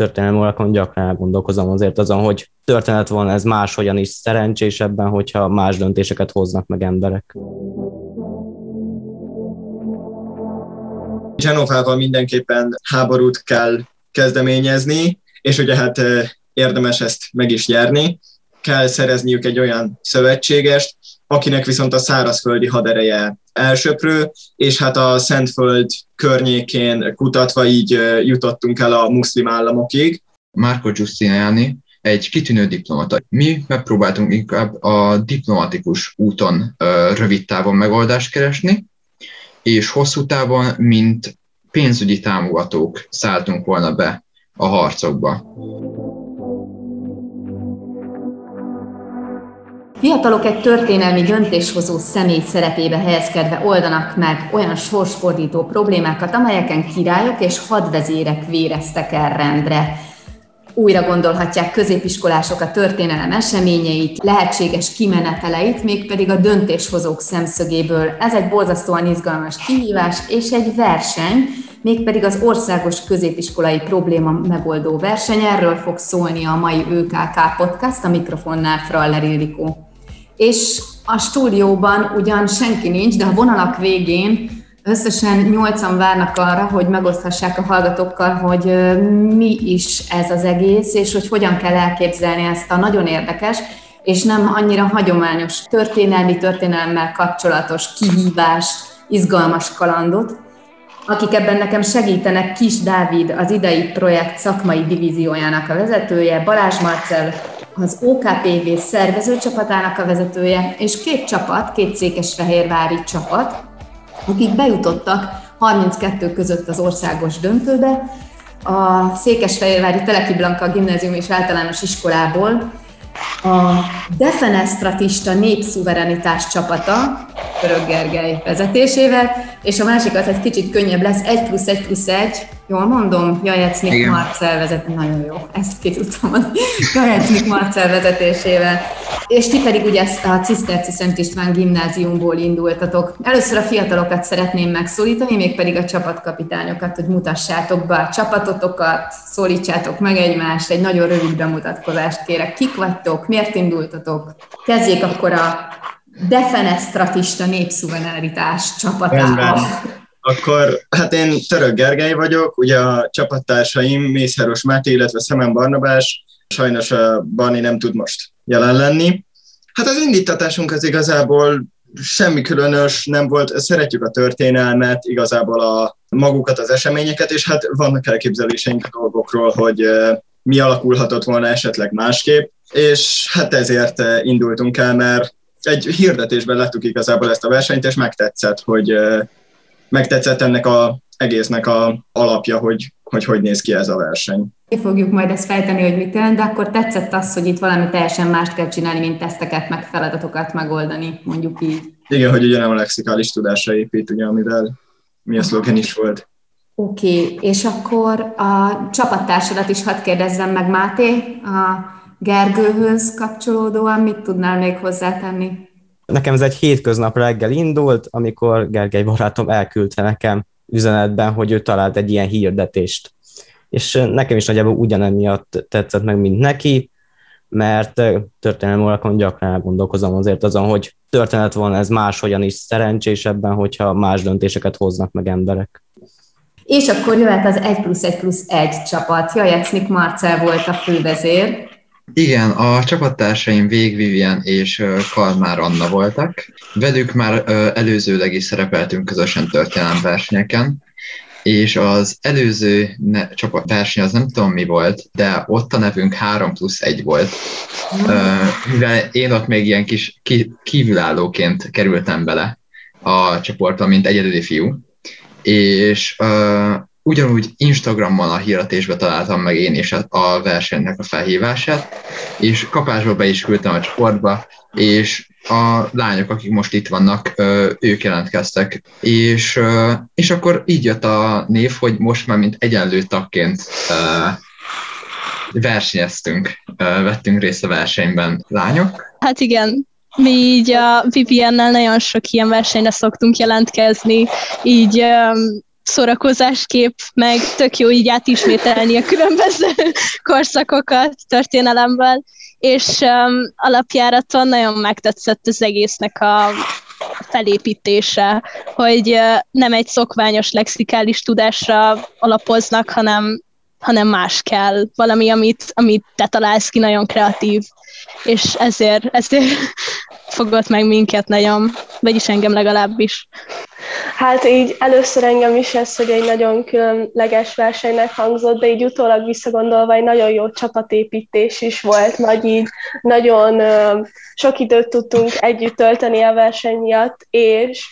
történelmi órákon gyakran elgondolkozom azért azon, hogy történet van ez máshogyan is szerencsésebben, hogyha más döntéseket hoznak meg emberek. Genovával mindenképpen háborút kell kezdeményezni, és ugye hát érdemes ezt meg is nyerni. Kell szerezniük egy olyan szövetségest, akinek viszont a szárazföldi hadereje elsöprő, és hát a Szentföld környékén kutatva így jutottunk el a muszlim államokig. Marco Giustiniani egy kitűnő diplomata. Mi megpróbáltunk inkább a diplomatikus úton rövid távon megoldást keresni, és hosszú távon, mint pénzügyi támogatók szálltunk volna be a harcokba. Fiatalok egy történelmi döntéshozó személy szerepébe helyezkedve oldanak meg olyan sorsfordító problémákat, amelyeken királyok és hadvezérek véreztek el rendre. Újra gondolhatják középiskolások a történelem eseményeit, lehetséges kimeneteleit, mégpedig a döntéshozók szemszögéből. Ez egy borzasztóan izgalmas kihívás és egy verseny, mégpedig az Országos Középiskolai Problémamegoldó Verseny. Erről fog szólni a mai ÖKK Podcast, a mikrofonnál Fraller Ildikó. És a stúdióban ugyan senki nincs, de a vonalak végén összesen 8-an várnak arra, hogy megoszthassák a hallgatókkal, hogy mi is ez az egész, és hogy hogyan kell elképzelni ezt a nagyon érdekes, és nem annyira hagyományos történelemmel kapcsolatos kihívást, izgalmas kalandot. Akik ebben nekem segítenek, Kis Dávid, az idei projekt szakmai divíziójának a vezetője, Balázs Marcell, az OKPV szervezőcsapatának a vezetője, és két székesfehérvári csapat, akik bejutottak 32 között az országos döntőbe, a székesfehérvári Teleki Blanka Gimnázium és Általános Iskolából a Defenesztratista Népszuverenitás csapata, Török Gergely vezetésével, és a másik az egy kicsit könnyebb lesz, 1+1+1, jól mondom, Jajecsnik Marcell vezetésével, nagyon jó, ezt ki tudtam mondani, Jajecsnik Marcell vezetésével. És ti pedig ugye a Ciszterci Szent István Gimnáziumból indultatok. Először a fiatalokat szeretném megszólítani, mégpedig a csapatkapitányokat, hogy mutassátok be a csapatotokat, szólítsátok meg egymást, egy nagyon rövid bemutatkozást kérek. Kik vagytok, miért indultatok? Kezdjék akkor a Defenesztratista Népszuverenitás csapatával. Akkor hát én Török Gergely vagyok, ugye a csapattársaim Mészáros Máté, illetve Szemen Barnabás, sajnos Barni nem tud most jelen lenni. Hát az indítatásunk az igazából semmi különös nem volt, szeretjük a történelmet, igazából magukat, az eseményeket, és hát vannak elképzeléseink a dolgokról, hogy mi alakulhatott volna esetleg másképp, és hát ezért indultunk el, mert egy hirdetésben láttuk igazából ezt a versenyt, és megtetszett ennek az egésznek a alapja, hogy néz ki ez a verseny. Fogjuk majd ezt fejteni, hogy mit jelent, de akkor tetszett az, hogy itt valami teljesen mást kell csinálni, mint teszteket, meg feladatokat megoldani, mondjuk így. Igen, hogy ugye nem a lexikális tudásra épít, ugye, amivel mi a szlogen is volt. Oké, és akkor a csapattársadat is hadd kérdezzem meg, Máté, a Gergőhöz kapcsolódóan mit tudnál még hozzátenni? Nekem ez egy hétköznap reggel indult, amikor Gergely barátom elküldte nekem üzenetben, hogy ő talált egy ilyen hirdetést. És nekem is nagyjából ugyanemiatt tetszett meg, mint neki, mert történelmi órákon gyakran elgondolkozom azért azon, hogy történet van ez máshogyan is szerencsésebben, hogyha más döntéseket hoznak meg emberek. És akkor jöhet az 1+1+1 csapat. Jajecsnik Marcell volt a fővezér. Igen, a csapattársaim Végh Vivien és Kalmár Anna voltak. Velük már előzőleg is szerepeltünk közösen történelmi versenyeken, és az előző csapatverseny az nem tudom mi volt, de ott a nevünk 3+1 volt. Mivel én ott még ilyen kis kívülállóként kerültem bele a csoportba, mint egyedüli fiú, és ugyanúgy Instagramon a hirdetésbe találtam meg én is a versenynek a felhívását, és kapásba be is küldtem a csoportba, és a lányok, akik most itt vannak, ők jelentkeztek. És akkor így jött a név, hogy most már mint egyenlő tagként versenyeztünk, vettünk részt a versenyben lányok. Hát igen, mi így a VPN-nel nagyon sok ilyen versenyre szoktunk jelentkezni, így szórakozásképp, meg tök jó így átismételni a különböző korszakokat történelemben, és alapjáraton nagyon megtetszett az egésznek a felépítése, hogy nem egy szokványos lexikális tudásra alapoznak, hanem más kell, valami, amit te találsz ki, nagyon kreatív, és ezért fogott meg minket nagyon, vagyis engem legalábbis. Hát így először engem is ez, hogy egy nagyon különleges versenynek hangzott, de így utólag visszagondolva egy nagyon jó csapatépítés is volt, nagyon sok időt tudtunk együtt tölteni a verseny miatt, és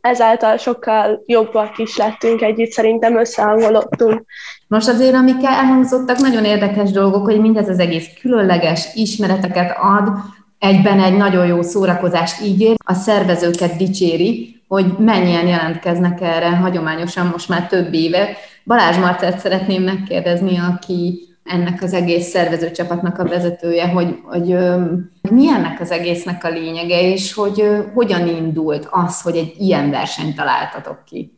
ezáltal sokkal jobbak is lettünk együtt, szerintem összehangolottunk. Most azért, amik elhangzottak, nagyon érdekes dolgok, hogy mindez az egész különleges ismereteket ad, egyben egy nagyon jó szórakozást ígér, a szervezőket dicséri, hogy mennyien jelentkeznek erre hagyományosan most már több éve. Balázs Marcellt szeretném megkérdezni, aki ennek az egész szervezőcsapatnak a vezetője, hogy mi ennek az egésznek a lényege, és hogy hogyan indult az, hogy egy ilyen versenyt találtatok ki?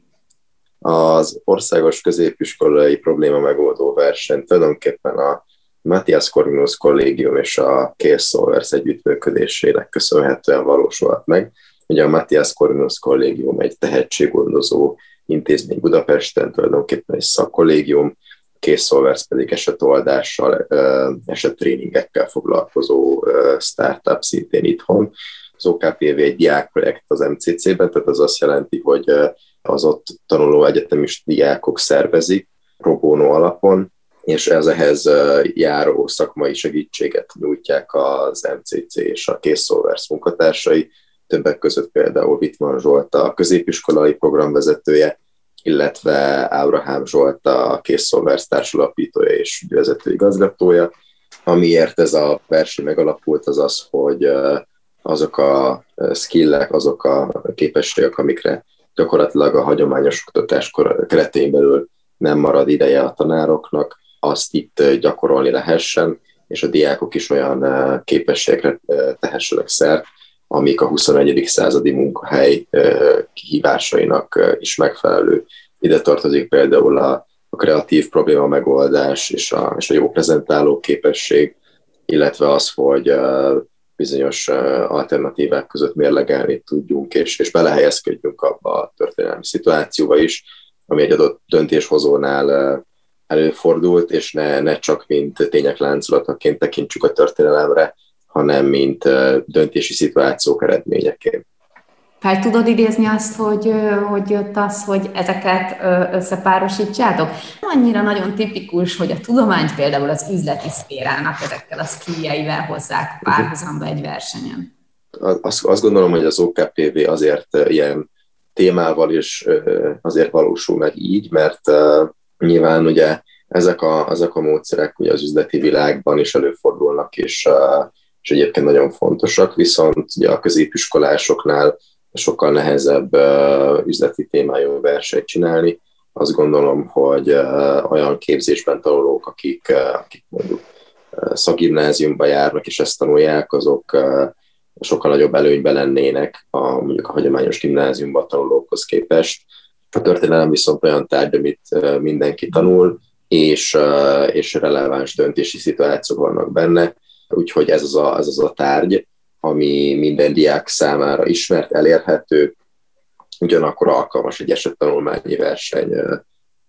Az Országos Középiskolai Problémamegoldó Verseny tulajdonképpen a Mathias Corvinus Collegium és a Case Solvers együttműködésének köszönhetően valósult meg. Ugye a Mathias Corvinus Collegium egy tehetséggondozó intézmény Budapesten, tulajdonképpen egy szakkollégium, Case Solvers pedig esetoldással, esettréningekkel foglalkozó startup szintén itthon. Az OKPV egy diákprojekt az MCC-ben, tehát az azt jelenti, hogy az ott tanuló egyetemis diákok szervezik pro bono alapon, és ehhez járó szakmai segítséget nyújtják az MCC és a Case Solvers munkatársai, többek között például Vitman Zsolt a középiskolai programvezetője, illetve Ábrahám Zsolt a Case Solvers társalapítója és vezetőigazgatója. Amiért ez a verseny megalapult, az az, hogy azok a skillek, azok a képességek, amikre gyakorlatilag a hagyományos oktatás keretén belül nem marad ideje a tanároknak, azt itt gyakorolni lehessen, és a diákok is olyan képességekre tehessenek szert, amik a 21. századi munkahely kihívásainak is megfelelő. Ide tartozik például a kreatív probléma megoldás és a jó prezentáló képesség, illetve az, hogy bizonyos alternatívák között mérlegelni tudjunk, és belehelyezkedjünk abba a történelmi szituációba is, ami egy adott döntéshozónál előfordult, és ne csak mint tények láncolataként tekintsük a történelemre, hanem mint döntési szituációk eredményeként. Fel tudod idézni azt, hogy jött az, hogy ezeket összepárosítsátok? Annyira nagyon tipikus, hogy a tudományt például az üzleti szférának ezekkel a szkíjeivel hozzák párhuzamba egy versenyen. Azt gondolom, hogy az OKPV azért ilyen témával is azért valósul meg így, mert nyilván ugye ezek a módszerek ugye az üzleti világban is előfordulnak, és egyébként nagyon fontosak, viszont ugye a középiskolásoknál sokkal nehezebb üzleti témájú versenyt csinálni. Azt gondolom, hogy olyan képzésben tanulók, akik mondjuk szakgimnáziumba járnak és ezt tanulják, azok sokkal nagyobb előnyben lennének mondjuk a hagyományos gimnáziumban tanulókhoz képest. A történelem viszont olyan tárgy, amit mindenki tanul, és releváns döntési szituációk vannak benne, úgyhogy ez az a tárgy, ami minden diák számára ismert, elérhető, ugyanakkor alkalmas egy esettanulmányi verseny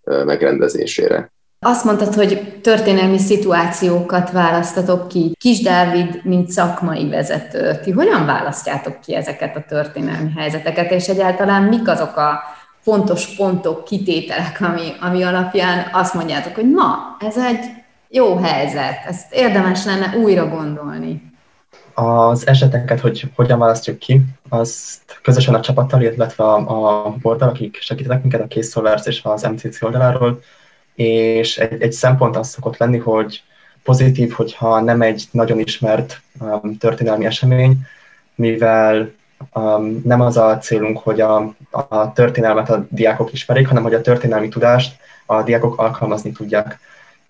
megrendezésére. Azt mondtad, hogy történelmi szituációkat választatok ki. Kis Dávid, mint szakmai vezető, ti hogyan választjátok ki ezeket a történelmi helyzeteket, és egyáltalán mik azok a fontos pontok, kitételek, ami alapján azt mondjátok, hogy na, ez egy jó helyzet, ezt érdemes lenne újra gondolni. Az eseteket, hogy hogyan választjuk ki, azt közösen a csapattal, illetve a boardal, akik segítenek minket, a Case Solvers és az MCC oldaláról, és egy szempont az szokott lenni, hogy pozitív, hogyha nem egy nagyon ismert történelmi esemény, mivel nem az a célunk, hogy a történelmet a diákok ismerik, hanem hogy a történelmi tudást a diákok alkalmazni tudják.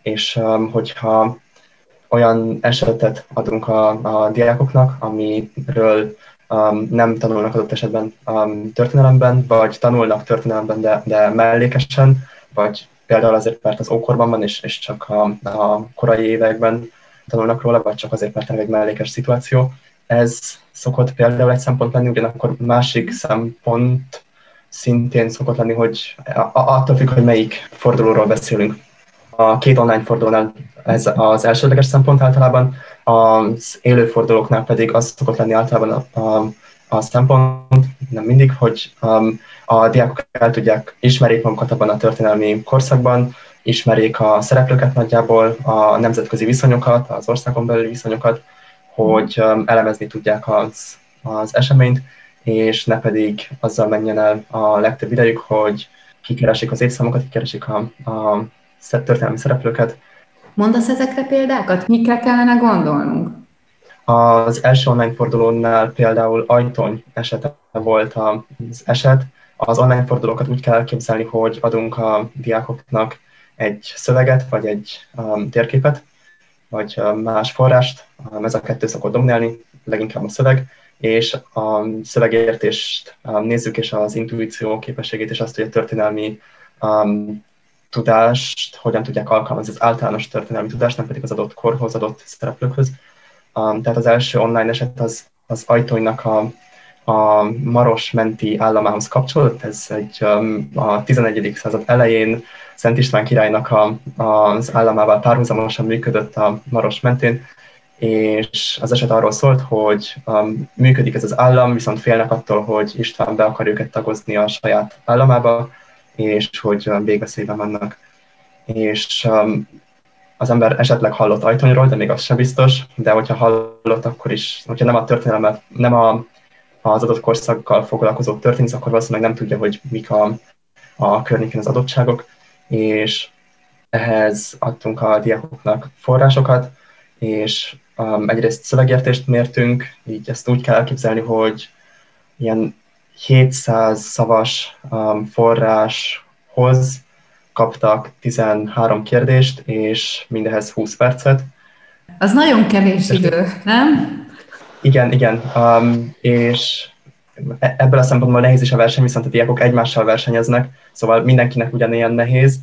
És hogyha olyan esetet adunk a diákoknak, amiről nem tanulnak adott esetben történelemben, vagy tanulnak történelemben, de mellékesen, vagy például azért, mert az ókorban van, és csak a korai években tanulnak róla, vagy csak azért, mert egy mellékes szituáció. Ez szokott például egy szempont lenni, ugyanakkor másik szempont szintén szokott lenni, hogy attól függ, hogy melyik fordulóról beszélünk. A két online fordulónál ez az elsődleges szempont általában, az élő fordulóknál pedig az szokott lenni általában a szempont, nem mindig, hogy a diákok ismerik magukat abban a történelmi korszakban, ismerik a szereplőket nagyjából, a nemzetközi viszonyokat, az országon belüli viszonyokat, hogy elemezni tudják az eseményt, és ne pedig azzal menjen el a legtöbb idejük, hogy kikeresik az évszámokat, kikeresik a történelmi szereplőket. Mondasz ezekre példákat? Mikre kellene gondolnunk? Az első online fordulónál például Ajtony esete volt az eset. Az online fordulókat úgy kell elképzelni, hogy adunk a diákoknak egy szöveget, vagy egy térképet, vagy más forrást. Ez a kettő szokott dominálni, leginkább a szöveg, és a szövegértést nézzük, és az intuíció képességét, és azt, hogy a történelmi tudást hogyan tudják alkalmazni, az általános történelmi tudást, nem pedig az adott korhoz, adott szereplőkhöz. Tehát az első online eset az Ajtonynak a Maros menti államához kapcsolódott. Ez a 11. század elején Szent István királynak az államával párhuzamosan működött a Maros mentén, és az eset arról szólt, hogy működik ez az állam, viszont félnek attól, hogy István be akar őket tagozni a saját államába, és hogy végveszélyben vannak. És az ember esetleg hallott Ajtonyról, de még az sem biztos, de hogyha hallott, akkor is, hogyha nem a történelmet, nem az adott korszakkal foglalkozó történész, akkor valószínűleg nem tudja, hogy mik a környéken az adottságok, és ehhez adtunk a diákoknak forrásokat, és egyrészt szövegértést mértünk, így ezt úgy kell elképzelni, hogy ilyen 700 szavas forráshoz kaptak 13 kérdést, és mindehez 20 percet. Az nagyon kevés idő, nem? Igen, és ebből a szempontból nehéz is a verseny, viszont a diákok egymással versenyeznek, szóval mindenkinek ugyanilyen nehéz,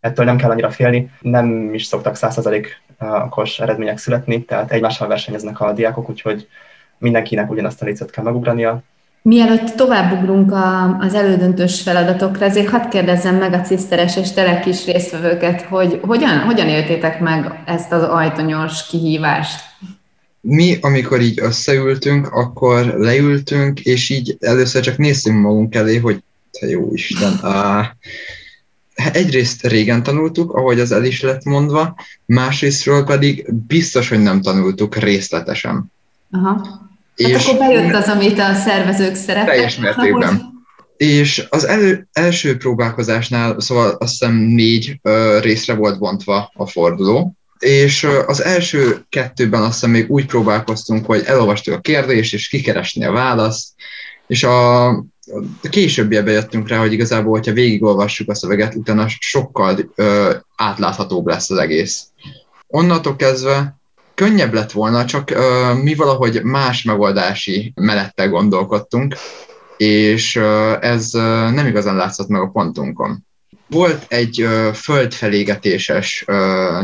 ettől nem kell annyira félni, nem is szoktak 100%-os eredmények születni, tehát egymással versenyeznek a diákok, úgyhogy mindenkinek ugyanazt a lécet kell megugrania. Mielőtt továbbugrunk az elődöntős feladatokra, azért hadd kérdezzem meg a ciszteres és telekis résztvevőket, hogy hogyan éltétek meg ezt az ajtonyos kihívást? Mi, amikor így összeültünk, akkor leültünk, és így először csak néztünk magunk elé, hogy te jó Isten. Egyrészt régen tanultuk, ahogy az el is lett mondva, másrésztről pedig biztos, hogy nem tanultuk részletesen. Aha. Hát és akkor bejött az, amit a szervezők szeretnek. Teljes mértékben. Ahogy... És az első próbálkozásnál, szóval azt hiszem 4 részre volt bontva a forduló, és az első 2-ben azt hiszem még úgy próbálkoztunk, hogy elolvastuk a kérdést, és kikeresni a választ, és a későbbiben jöttünk rá, hogy igazából, hogyha végigolvassuk a szöveget, utána sokkal átláthatóbb lesz az egész. Onnantól kezdve könnyebb lett volna, csak mi valahogy más megoldási menettel gondolkodtunk, és ez nem igazán látszott meg a pontunkon. Volt egy földfelégetéses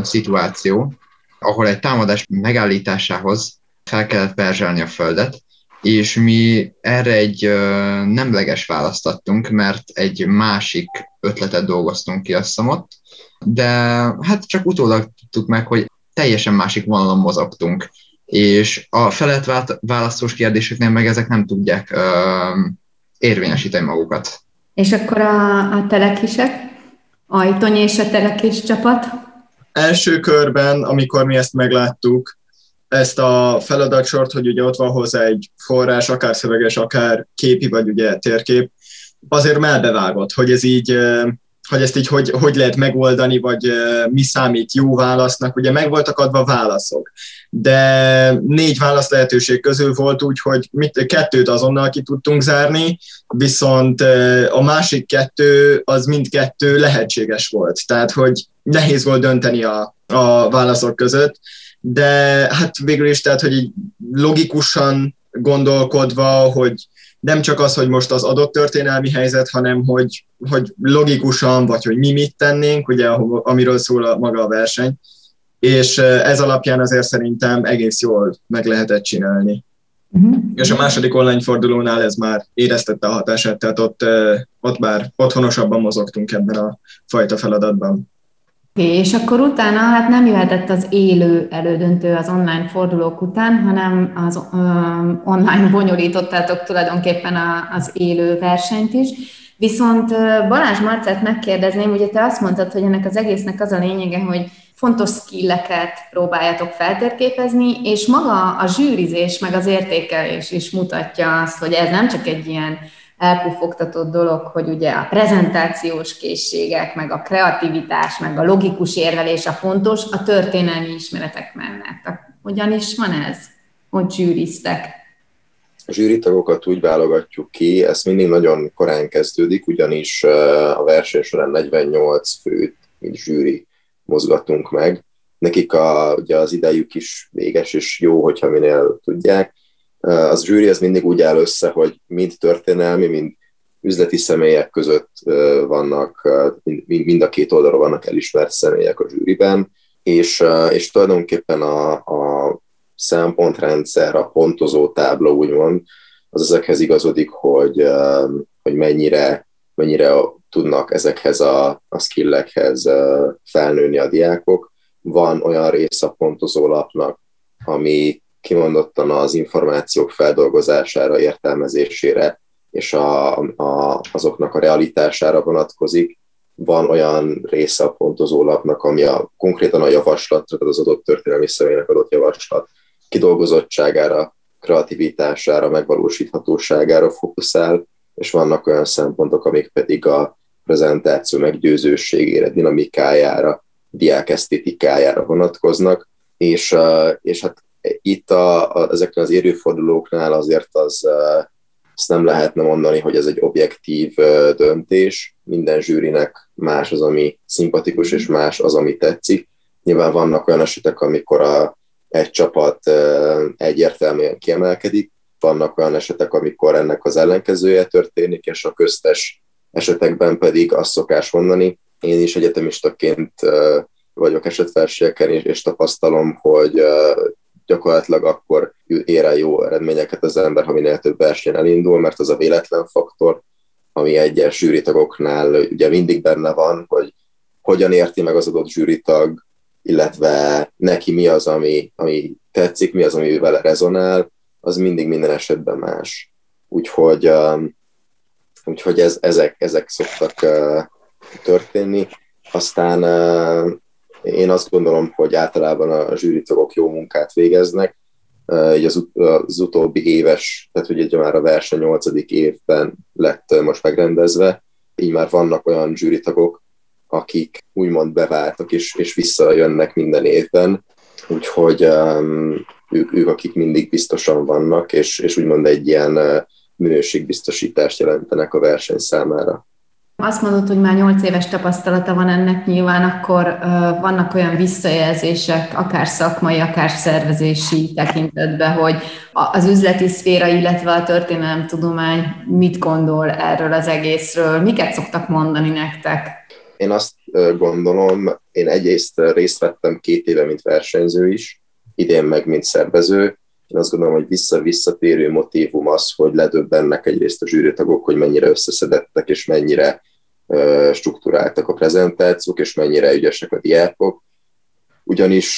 szituáció, ahol egy támadás megállításához fel kellett perzselni a földet, és mi erre egy nemleges választ adtunk, mert egy másik ötletet dolgoztunk ki, azt hiszem ott, de hát csak utólag tudtuk meg, hogy teljesen másik vonalon mozogtunk, és a felett választós kérdéseknél meg ezek nem tudják érvényesíteni magukat. És akkor a telekisek? Ajtony és a telekis csapat? Első körben, amikor mi ezt megláttuk, ezt a feladatsort, hogy ugye ott van hozzá egy forrás, akár szöveges, akár képi, vagy ugye térkép, azért már bevágott, hogy ez így... hogy ezt így hogy lehet megoldani, vagy mi számít jó válasznak. Ugye meg voltak adva válaszok, de 4 válasz lehetőség közül volt úgy, hogy 2-t azonnal ki tudtunk zárni, viszont a másik 2, az mindkettő lehetséges volt. Tehát, hogy nehéz volt dönteni a válaszok között, de hát végül is, tehát, hogy így logikusan gondolkodva, hogy nem csak az, hogy most az adott történelmi helyzet, hanem hogy logikusan, vagy hogy mi mit tennénk, ugye, amiről szól maga a verseny, és ez alapján azért szerintem egész jól meg lehetett csinálni. Uh-huh. És a második online fordulónál ez már éreztette a hatását, tehát ott már otthonosabban mozogtunk ebben a fajta feladatban. Okay, és akkor utána hát nem jöhetett az élő elődöntő az online fordulók után, hanem az online bonyolítottátok tulajdonképpen az élő versenyt is. Viszont Balázs Marcellt megkérdezném, ugye te azt mondtad, hogy ennek az egésznek az a lényege, hogy fontos skilleket próbáljátok feltérképezni, és maga a zsűrizés meg az értékelés is mutatja azt, hogy ez nem csak egy ilyen elpufogtatott dolog, hogy ugye a prezentációs készségek, meg a kreativitás, meg a logikus érvelés a fontos, a történelmi ismeretek mellett. Ugyanis van ez, hogy zsűriztek. A zsűritagokat úgy válogatjuk ki, ez mindig nagyon korán kezdődik, ugyanis a verseny során 48 főt, mint zsűri mozgatunk meg. Nekik ugye az idejük is véges, és jó, hogyha minél tudják. Az zsűri az mindig úgy áll össze, hogy mind történelmi, mind üzleti személyek között vannak, mind a két oldalról vannak elismert személyek a zsűriben, és tulajdonképpen a szempontrendszer, a pontozó tábla úgymond, az ezekhez igazodik, hogy mennyire tudnak ezekhez a skillekhez felnőni a diákok. Van olyan rész a pontozó lapnak, ami kimondottan az információk feldolgozására, értelmezésére és azoknak a realitására vonatkozik. Van olyan része a pontozó lapnak, ami konkrétan a javaslatra, tehát az adott történelmi személynek adott javaslat kidolgozottságára, kreativitására, megvalósíthatóságára fókuszál, és vannak olyan szempontok, amik pedig a prezentáció meggyőzőségére, dinamikájára, diákesztétikájára vonatkoznak, és hát itt ezeknél az érőfordulóknál azért azt nem lehetne mondani, hogy ez egy objektív döntés. Minden zsűrinek más az, ami szimpatikus, és más az, ami tetszik. Nyilván vannak olyan esetek, amikor egy csapat egyértelműen kiemelkedik, vannak olyan esetek, amikor ennek az ellenkezője történik, és a köztes esetekben pedig azt szokás mondani. Én is egyetemistaként vagyok esetversenyeken, és tapasztalom, hogy gyakorlatilag akkor ér el jó eredményeket az ember, ha minél több versenyen elindul, mert az a véletlen faktor, ami egyes zsűritagoknál ugye mindig benne van, hogy hogyan érti meg az adott zsűritag, illetve neki mi az, ami tetszik, mi az, ami vele rezonál, az mindig minden esetben más. Úgyhogy ezek szoktak történni. Aztán én azt gondolom, hogy általában a zsűritagok jó munkát végeznek, így az utóbbi éves, tehát ugye már a verseny 8. évben lett most megrendezve, így már vannak olyan zsűritagok, akik úgymond beváltak és visszajönnek minden évben, úgyhogy ők akik mindig biztosan vannak, és úgymond egy ilyen minőségbiztosítást jelentenek a verseny számára. Azt mondod, hogy már 8 éves tapasztalata van ennek, nyilván akkor vannak olyan visszajelzések, akár szakmai, akár szervezési tekintetben, hogy az üzleti szféra, illetve a történelemtudomány mit gondol erről az egészről, miket szoktak mondani nektek? Én azt gondolom, én egyrészt részt vettem 2 éve, mint versenyző is, idén meg, mint szervező. Én azt gondolom, hogy visszatérő motívum az, hogy ledöbbennek egyrészt a zsűritagok, hogy mennyire összeszedettek, és mennyire struktúráltak a prezentációk, és mennyire ügyesek a diákok. Ugyanis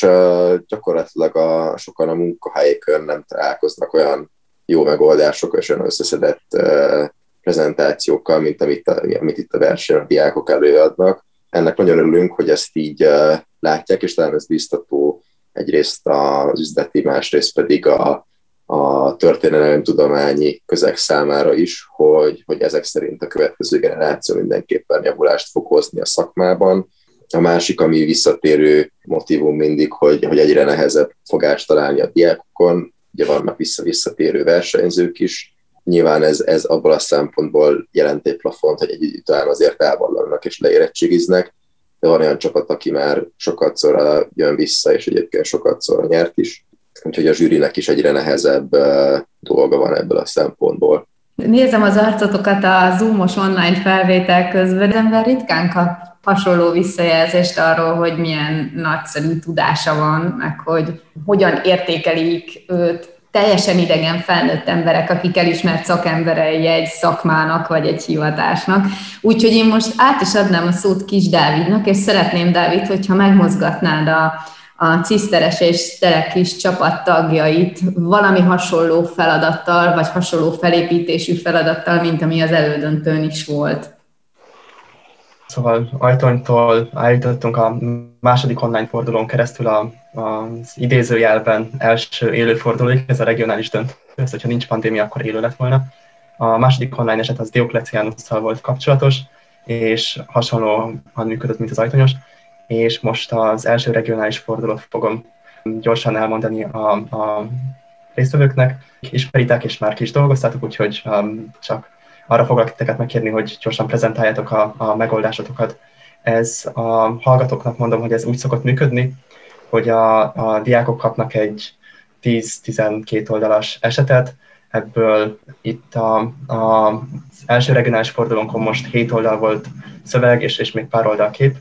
gyakorlatilag sokan a munkahelyükön nem találkoznak olyan jó megoldások, és olyan összeszedett prezentációkkal, mint amit itt a versenyen a diákok előadnak. Ennek nagyon örülünk, hogy ezt így látják, és talán ez biztató, egyrészt az üzleti, másrészt pedig a történelemtudományi közeg számára is, hogy ezek szerint a következő generáció mindenképpen javulást fog hozni a szakmában. A másik, ami visszatérő motivum mindig, hogy egyre nehezebb fogást találni a diákokon, ugye vannak visszatérő versenyzők is. Nyilván ez abból a szempontból jelent egy plafont, hogy egy idő után azért elvallannak és leérettségiznek, de van olyan csapat, aki már sokadszorra jön vissza, és egyébként sokadszorra nyert is. Úgyhogy a zsűrinek is egyre nehezebb dolga van ebből a szempontból. Nézem az arcotokat a Zoom-os online felvétel közben, de ember ritkán kap hasonló visszajelzést arról, hogy milyen nagyszerű tudása van, meg hogy hogyan értékelik őt teljesen idegen felnőtt emberek, akik elismert szakemberei egy szakmának vagy egy hivatásnak. Úgyhogy én most át is adnám a szót Kis Dávidnak, és szeretném, Dávid, hogyha megmozgatnád a Ciszteres és Telekis csapat tagjait valami hasonló feladattal, vagy hasonló felépítésű feladattal, mint ami az elődöntőn is volt. Szóval Ajtonytól eljutottunk a második online fordulón keresztül az idézőjelben első élő fordulóig, ez a regionális döntő, ez, hogyha nincs pandémia, akkor élő lett volna. A második online eset az Diocletianusszal volt kapcsolatos, és hasonlóan működött, mint az ajtonyos, és most az első regionális fordulót fogom gyorsan elmondani a résztvevőknek. Ismeritek és már ki is dolgoztátok, úgyhogy csak arra foglak titeket megkérni, hogy gyorsan prezentáljátok a megoldásotokat. Ez a hallgatóknak mondom, hogy ez úgy szokott működni, hogy a diákok kapnak egy 10-12 oldalas esetet, ebből itt az első regionális fordulónkon most 7 oldal volt szöveg, és még pár oldal kép.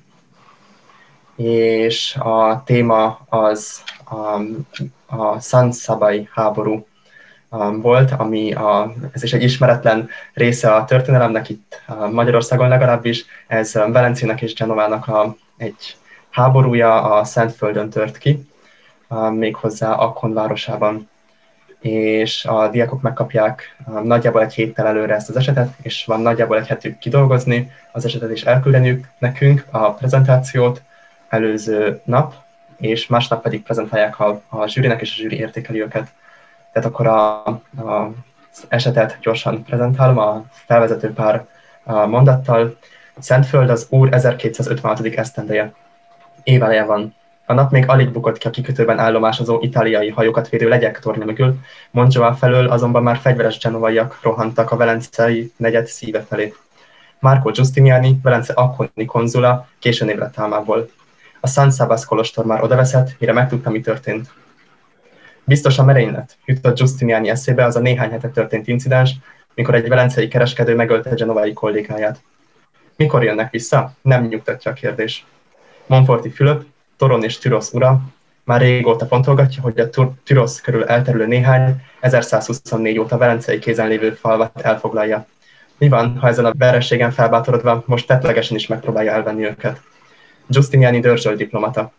És a téma az a szantszabai háború volt, ami ez is egy ismeretlen része a történelemnek itt Magyarországon legalábbis, ez Velencének és Genovának egy háborúja, a Szentföldön tört ki, méghozzá Akkon városában, és a diákok megkapják nagyjából egy héttel előre ezt az esetet, és van nagyjából egy hetük kidolgozni az esetet, és elküldeniük nekünk a prezentációt előző nap, és másnap pedig prezentálják a zsűrinek, és a zsűri értékeli őket. Tehát akkor az esetet gyorsan prezentálom a felvezető pár mondattal. Szentföld az úr 1256. esztendeje. Éveleje van. A nap még alig bukott ki a kikötőben állomásozó itáliai hajókat védő legyek tornya mögül, Mondzsóvá felől azonban már fegyveres genovaiak rohantak a velencei negyed szíve felé. Marco Giustiniani, Velence akkoni konzula, későn ébredt álmából. A San Sabas kolostor már odaveszett, mire megtudta, mi történt. Biztos a merénylet, jutott Giustiniani eszébe az a néhány hete történt incidens, mikor egy velencei kereskedő megölte genovai kollégáját. Mikor jönnek vissza? Nem nyugtatja a kérdés. Monforti Fülöp, Toron és Türosz ura, már régóta fontolgatja, hogy a Türosz körül elterülő néhány 1124 óta velencei kézen lévő falvat elfoglalja. Mi van, ha ezen a vereségen felbátorodva most tettlegesen is megpróbálja elvenni őket? Giustiniani dörzsölt diplomata.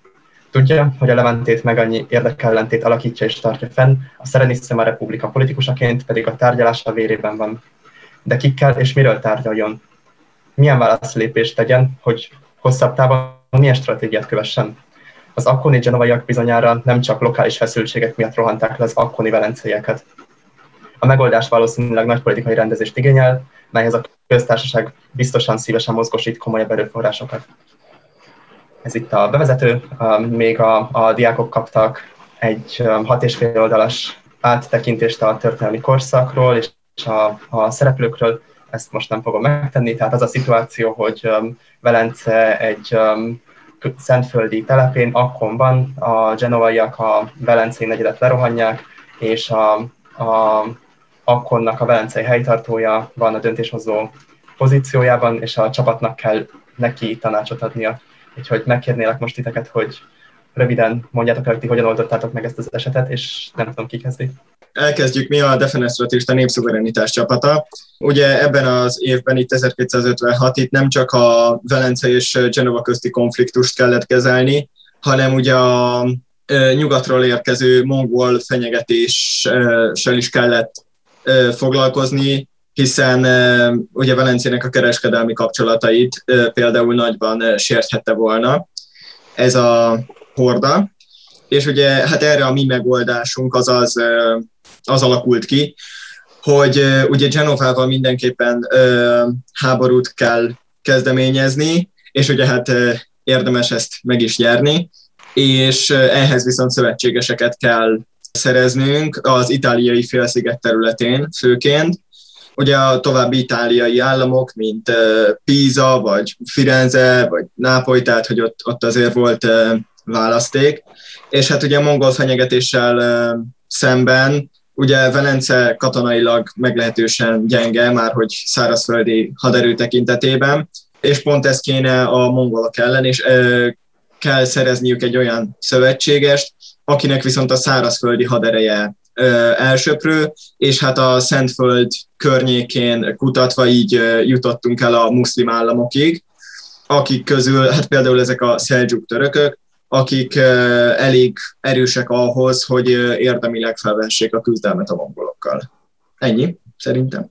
Tudja, hogy a Leventét meg annyi érdekellentét alakítja és tartja fenn, a Serenissima Republika politikusaként pedig a tárgyalás a vérében van. De kikkel és miről tárgyaljon? Milyen válaszlépést tegyen, hogy hosszabb távon milyen stratégiát kövessen? Az akkoni genovaiak bizonyára nem csak lokális feszültségek miatt rohanták le az akkoni velenceieket. A megoldás valószínűleg nagy politikai rendezést igényel, melyhez a köztársaság biztosan szívesen mozgosít komolyabb erőforrásokat. Ez itt a bevezető, még a diákok kaptak egy 6,5 oldalas áttekintést a történelmi korszakról és a szereplőkről, ezt most nem fogom megtenni, tehát az a szituáció, hogy Velence egy szentföldi telepén, Akkon van, a genovaiak a velencei negyedet lerohanják, és Akkonnak a velencei helytartója van a döntéshozó pozíciójában, és a csapatnak kell neki tanácsot adnia. Úgyhogy megkérnélek most titeket, hogy röviden mondjátok el, hogy hogyan oldottátok meg ezt az esetet, és nem tudom, ki kezdi. Elkezdjük mi a Defenesztratista Népszuverenitás csapata. Ugye ebben az évben, itt 1256, itt nem csak a Velence és Genova közti konfliktust kellett kezelni, hanem ugye a nyugatról érkező mongol fenyegetéssel is kellett foglalkozni, hiszen ugye Velencének a kereskedelmi kapcsolatait például nagyban sérthette volna ez a horda. És ugye hát erre a mi megoldásunk az alakult ki, hogy ugye Genovával mindenképpen háborút kell kezdeményezni, és ugye hát érdemes ezt meg is nyerni, és ehhez viszont szövetségeseket kell szereznünk az itáliai félsziget területén főként. Ugye a további itáliai államok, mint Pisa, vagy Firenze, vagy Nápoly, tehát hogy ott azért volt választék. És hát ugye a mongol fenyegetéssel szemben ugye Velence katonailag meglehetősen gyenge, már hogy szárazföldi haderő tekintetében, és pont ez kéne a mongolok ellen, és kell szerezniük egy olyan szövetségest, akinek viszont a szárazföldi hadereje elsöprő, és hát a Szentföld környékén kutatva így jutottunk el a muszlim államokig, akik közül, hát például ezek a szeldzsuk törökök, akik elég erősek ahhoz, hogy érdemileg felvessék a küzdelmet a mongolokkal. Ennyi, szerintem.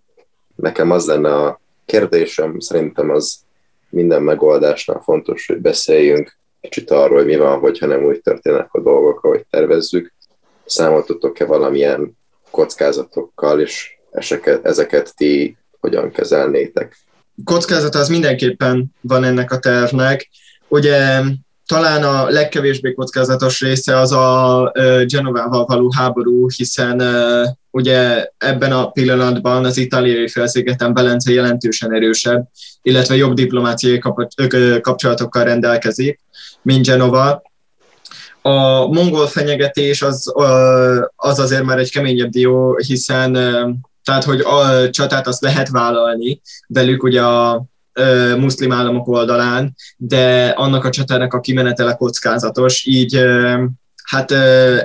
Nekem az lenne a kérdésem, szerintem az minden megoldásnál fontos, hogy beszéljünk kicsit arról, hogy mi van, hogyha nem úgy történnek a dolgok, ahogy tervezzük. Számoltatok-e valamilyen kockázatokkal, és ezeket ti hogyan kezelnétek? Kockázata az mindenképpen van ennek a tervnek. Ugye talán a legkevésbé kockázatos része az a Genovával való háború, hiszen ugye ebben a pillanatban az itáliai félszigeten Velence jelentősen erősebb, illetve jobb diplomáciai kapcsolatokkal rendelkezik, mint Genova. A mongol fenyegetés az azért már egy keményebb dió, hiszen tehát, hogy a csatát azt lehet vállalni velük ugye a muszlim államok oldalán, de annak a csatának a kimenetele kockázatos, így hát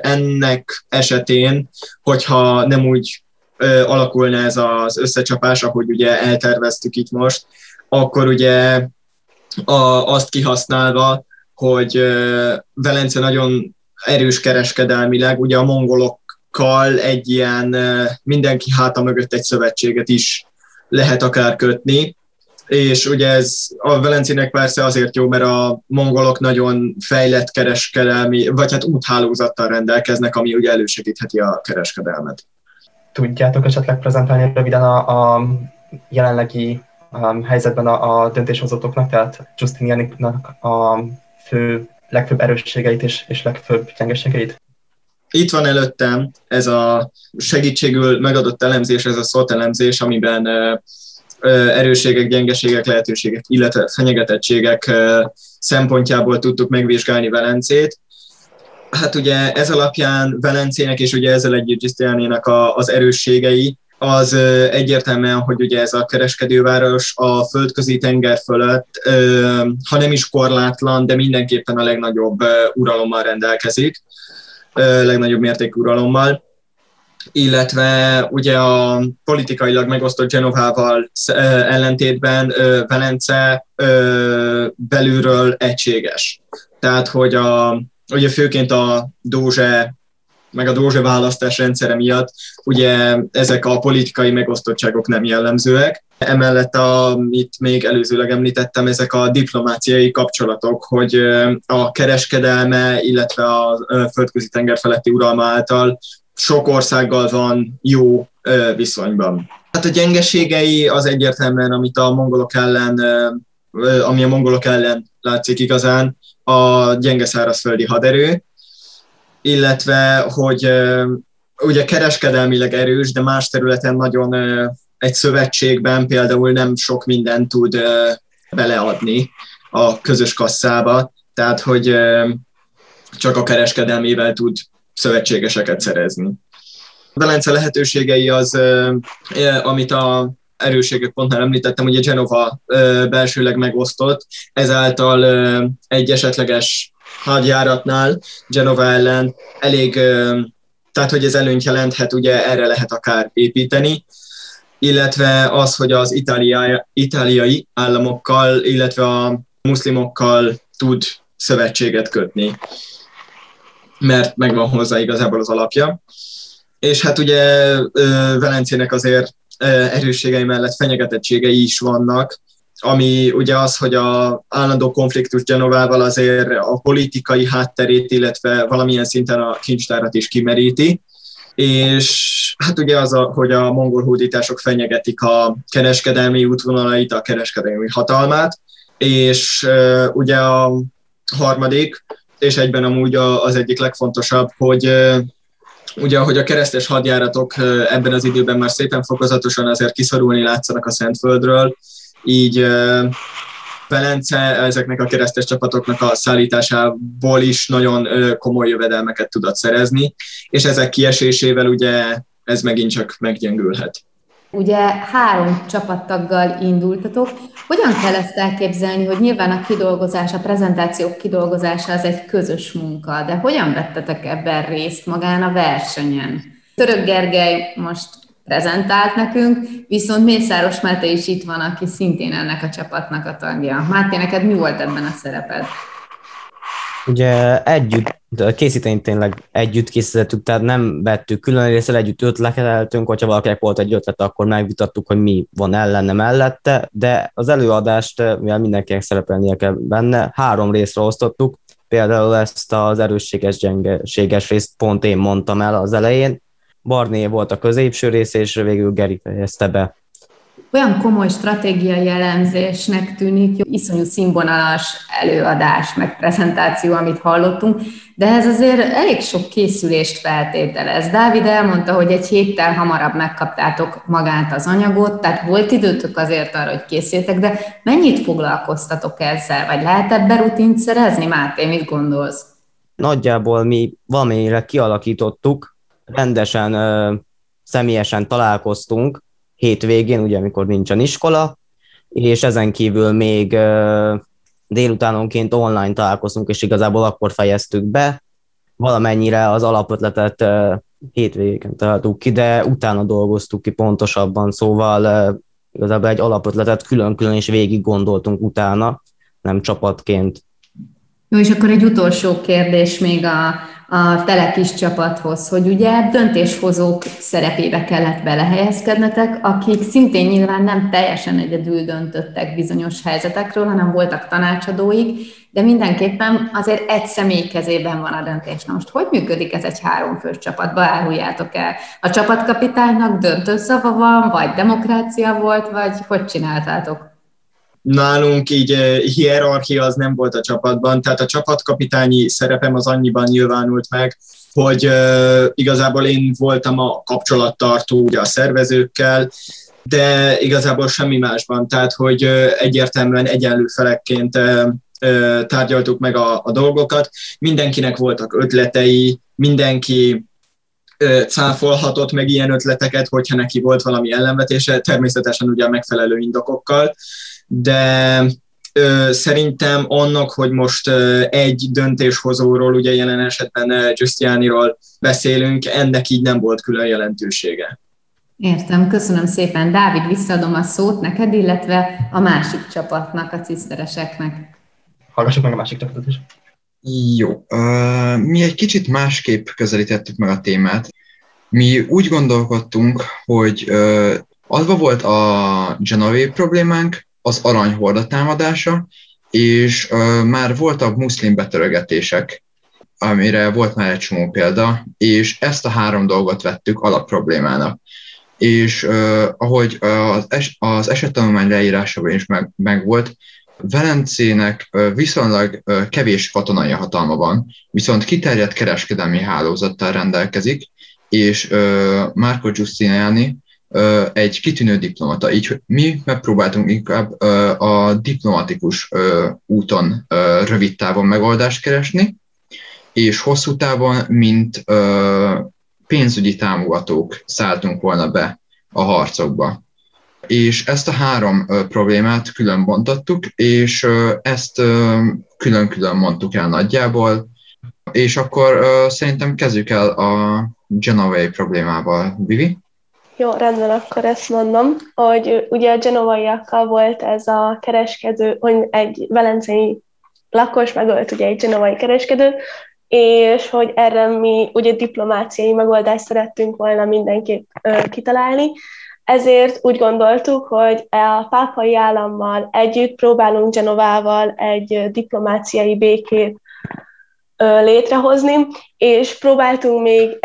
ennek esetén, hogyha nem úgy alakulna ez az összecsapás, ahogy ugye elterveztük itt most, akkor ugye azt kihasználva, hogy Velence nagyon erős kereskedelmileg, ugye a mongolokkal egy ilyen mindenki háta mögött egy szövetséget is lehet akár kötni, és ugye ez a Velencének persze azért jó, mert a mongolok nagyon fejlett kereskedelmi, vagy hát úthálózattal rendelkeznek, ami ugye elősegítheti a kereskedelmet. Tudjátok esetleg prezentálni röviden a jelenlegi helyzetben a döntéshozóknak, tehát Giustinianinak a legfőbb erősségeit és legfőbb gyengeségeit? Itt van előttem ez a segítségül megadott elemzés, ez a SWOT elemzés, amiben erősségek, gyengeségek, lehetőségek, illetve fenyegetettségek szempontjából tudtuk megvizsgálni Velencét. Hát ugye ez alapján Velencének és ugye ezzel együtt Giustinianinak az erősségei, az egyértelműen, hogy ugye ez a kereskedőváros a földközi tenger fölött, ha nem is korlátlan, de mindenképpen a legnagyobb uralommal rendelkezik, legnagyobb mértékű uralommal, illetve ugye a politikailag megosztott Genovával ellentétben Velence belülről egységes. Tehát, hogy ugye főként a dózse meg a dózse választás rendszere miatt ugye ezek a politikai megosztottságok nem jellemzőek. Emellett, amit még előzőleg említettem, ezek a diplomáciai kapcsolatok, hogy a kereskedelme, illetve a földközi tenger feletti uralma által sok országgal van jó viszonyban. Hát a gyengeségei az egyértelműen, ami a mongolok ellen látszik igazán, a gyenge szárazföldi haderő, illetve, hogy ugye kereskedelmileg erős, de más területen nagyon egy szövetségben például nem sok mindent tud beleadni a közös kasszába, tehát, hogy csak a kereskedelmével tud szövetségeseket szerezni. Velence lehetőségei az, amit a erőségek pontnál említettem, ugye Genova belsőleg megosztott, ezáltal egy esetleges hadjáratnál Genova ellen elég, tehát hogy ez előnyt jelenthet, ugye erre lehet akár építeni, illetve az, hogy az itáliai államokkal, illetve a muszlimokkal tud szövetséget kötni, mert megvan hozzá igazából az alapja. És hát ugye Velencének azért erősségei mellett fenyegetettségei is vannak, ami ugye az, hogy a állandó konfliktus Genovával azért a politikai hátterét, illetve valamilyen szinten a kincstárat is kimeríti, és hát ugye az, hogy a mongol hódítások fenyegetik a kereskedelmi útvonalait, a kereskedelmi hatalmát, és ugye a harmadik, és egyben amúgy az egyik legfontosabb, hogy ugye, ahogy a keresztes hadjáratok ebben az időben már szépen fokozatosan azért kiszorulni látszanak a Szentföldről, így Velence ezeknek a keresztes csapatoknak a szállításából is nagyon komoly jövedelmeket tudott szerezni, és ezek kiesésével ugye ez megint csak meggyengülhet. Ugye 3 csapattaggal indultatok. Hogyan kell ezt elképzelni, hogy nyilván a kidolgozás, a prezentációk kidolgozása az egy közös munka, de hogyan vettetek ebben részt magán a versenyen? Török Gergely most prezentált nekünk, viszont Mészáros Máté is itt van, aki szintén ennek a csapatnak a tagja. Máté, neked mi volt ebben a szereped? Ugye együtt készítettük, tehát nem vettük külön részre, együtt ötleteltünk, hogyha valakinek volt egy ötlet, akkor megvitattuk, hogy mi van ellene mellette, de az előadást, mivel mindenkinek szerepelnie kell benne, 3 részre osztottuk, például ezt az erősséges-gyengeséges részt pont én mondtam el az elején, Barné volt a középső rész, és végül Geri fejezte be. Olyan komoly stratégiai elemzésnek tűnik, iszonyú színvonalas előadás, meg prezentáció, amit hallottunk, de ez azért elég sok készülést feltételez. Dávid elmondta, hogy egy héttel hamarabb megkaptátok magát az anyagot, tehát volt időtök azért arra, hogy készültek, de mennyit foglalkoztatok ezzel, vagy lehet ebbe rutint szerezni? Máté, mit gondolsz? Nagyjából mi valamelyre kialakítottuk, rendesen, személyesen találkoztunk, hétvégén, ugye, amikor nincsen iskola, és ezen kívül még délutánonként online találkozunk, és igazából akkor fejeztük be. Valamennyire az alapötletet hétvégén találtuk ki, de utána dolgoztuk ki pontosabban, szóval igazából egy alapötletet külön-külön is végig gondoltunk utána, nem csapatként. Jó, és akkor egy utolsó kérdés még a telekis csapathoz, hogy ugye döntéshozók szerepébe kellett belehelyezkednetek, akik szintén nyilván nem teljesen egyedül döntöttek bizonyos helyzetekről, hanem voltak tanácsadóik, de mindenképpen azért egy személy kezében van a döntés. Na most hogy működik ez egy 3 fős csapatba? Áruljátok el. A csapatkapitánynak döntő szava van, vagy demokrácia volt, vagy hogy csináltátok? Nálunk így hierarchia az nem volt a csapatban, tehát a csapatkapitányi szerepem az annyiban nyilvánult meg, hogy igazából én voltam a kapcsolattartó ugye a szervezőkkel, de igazából semmi másban, tehát hogy egyértelműen egyenlő felekként tárgyaltuk meg a dolgokat, mindenkinek voltak ötletei, mindenki cáfolhatott meg ilyen ötleteket, hogyha neki volt valami ellenvetése, természetesen ugye a megfelelő indokokkal, de szerintem annak, hogy most egy döntéshozóról, ugye jelen esetben Giustinianiról beszélünk, ennek így nem volt külön jelentősége. Értem, köszönöm szépen. Dávid, visszaadom a szót neked, illetve a másik csapatnak, a cisztereseknek. Hallgassuk meg a másik csapatot is. Jó, mi egy kicsit másképp közelítettük meg a témát. Mi úgy gondolkodtunk, hogy adva volt a Genovai problémánk, az aranyhorda támadása, és már voltak muszlim betörögetések, amire volt már egy csomó példa, és ezt a 3 dolgot vettük alapproblémának. És ahogy az esettanulmány leírásában is megvolt, Velencének viszonylag kevés katonai hatalma van, viszont kiterjedt kereskedelmi hálózattal rendelkezik, és Marco Giustiniani egy kitűnő diplomata. Így mi megpróbáltunk inkább a diplomatikus úton rövid távon megoldást keresni, és hosszú távon, mint pénzügyi támogatók szálltunk volna be a harcokba. És ezt a 3 problémát külön bontottuk, és ezt külön-külön mondtuk el nagyjából, és akkor szerintem kezdjük el a genovai problémával, Vivi. Jó, rendben, akkor ezt mondom, hogy ugye a genovaiakkal volt ez a kereskedő, hogy egy velencei lakos megölt ugye egy genovai kereskedő, és hogy erre mi ugye diplomáciai megoldást szerettünk volna mindenképp kitalálni, ezért úgy gondoltuk, hogy a pápai állammal együtt próbálunk Genovával egy diplomáciai békét létrehozni, és próbáltunk még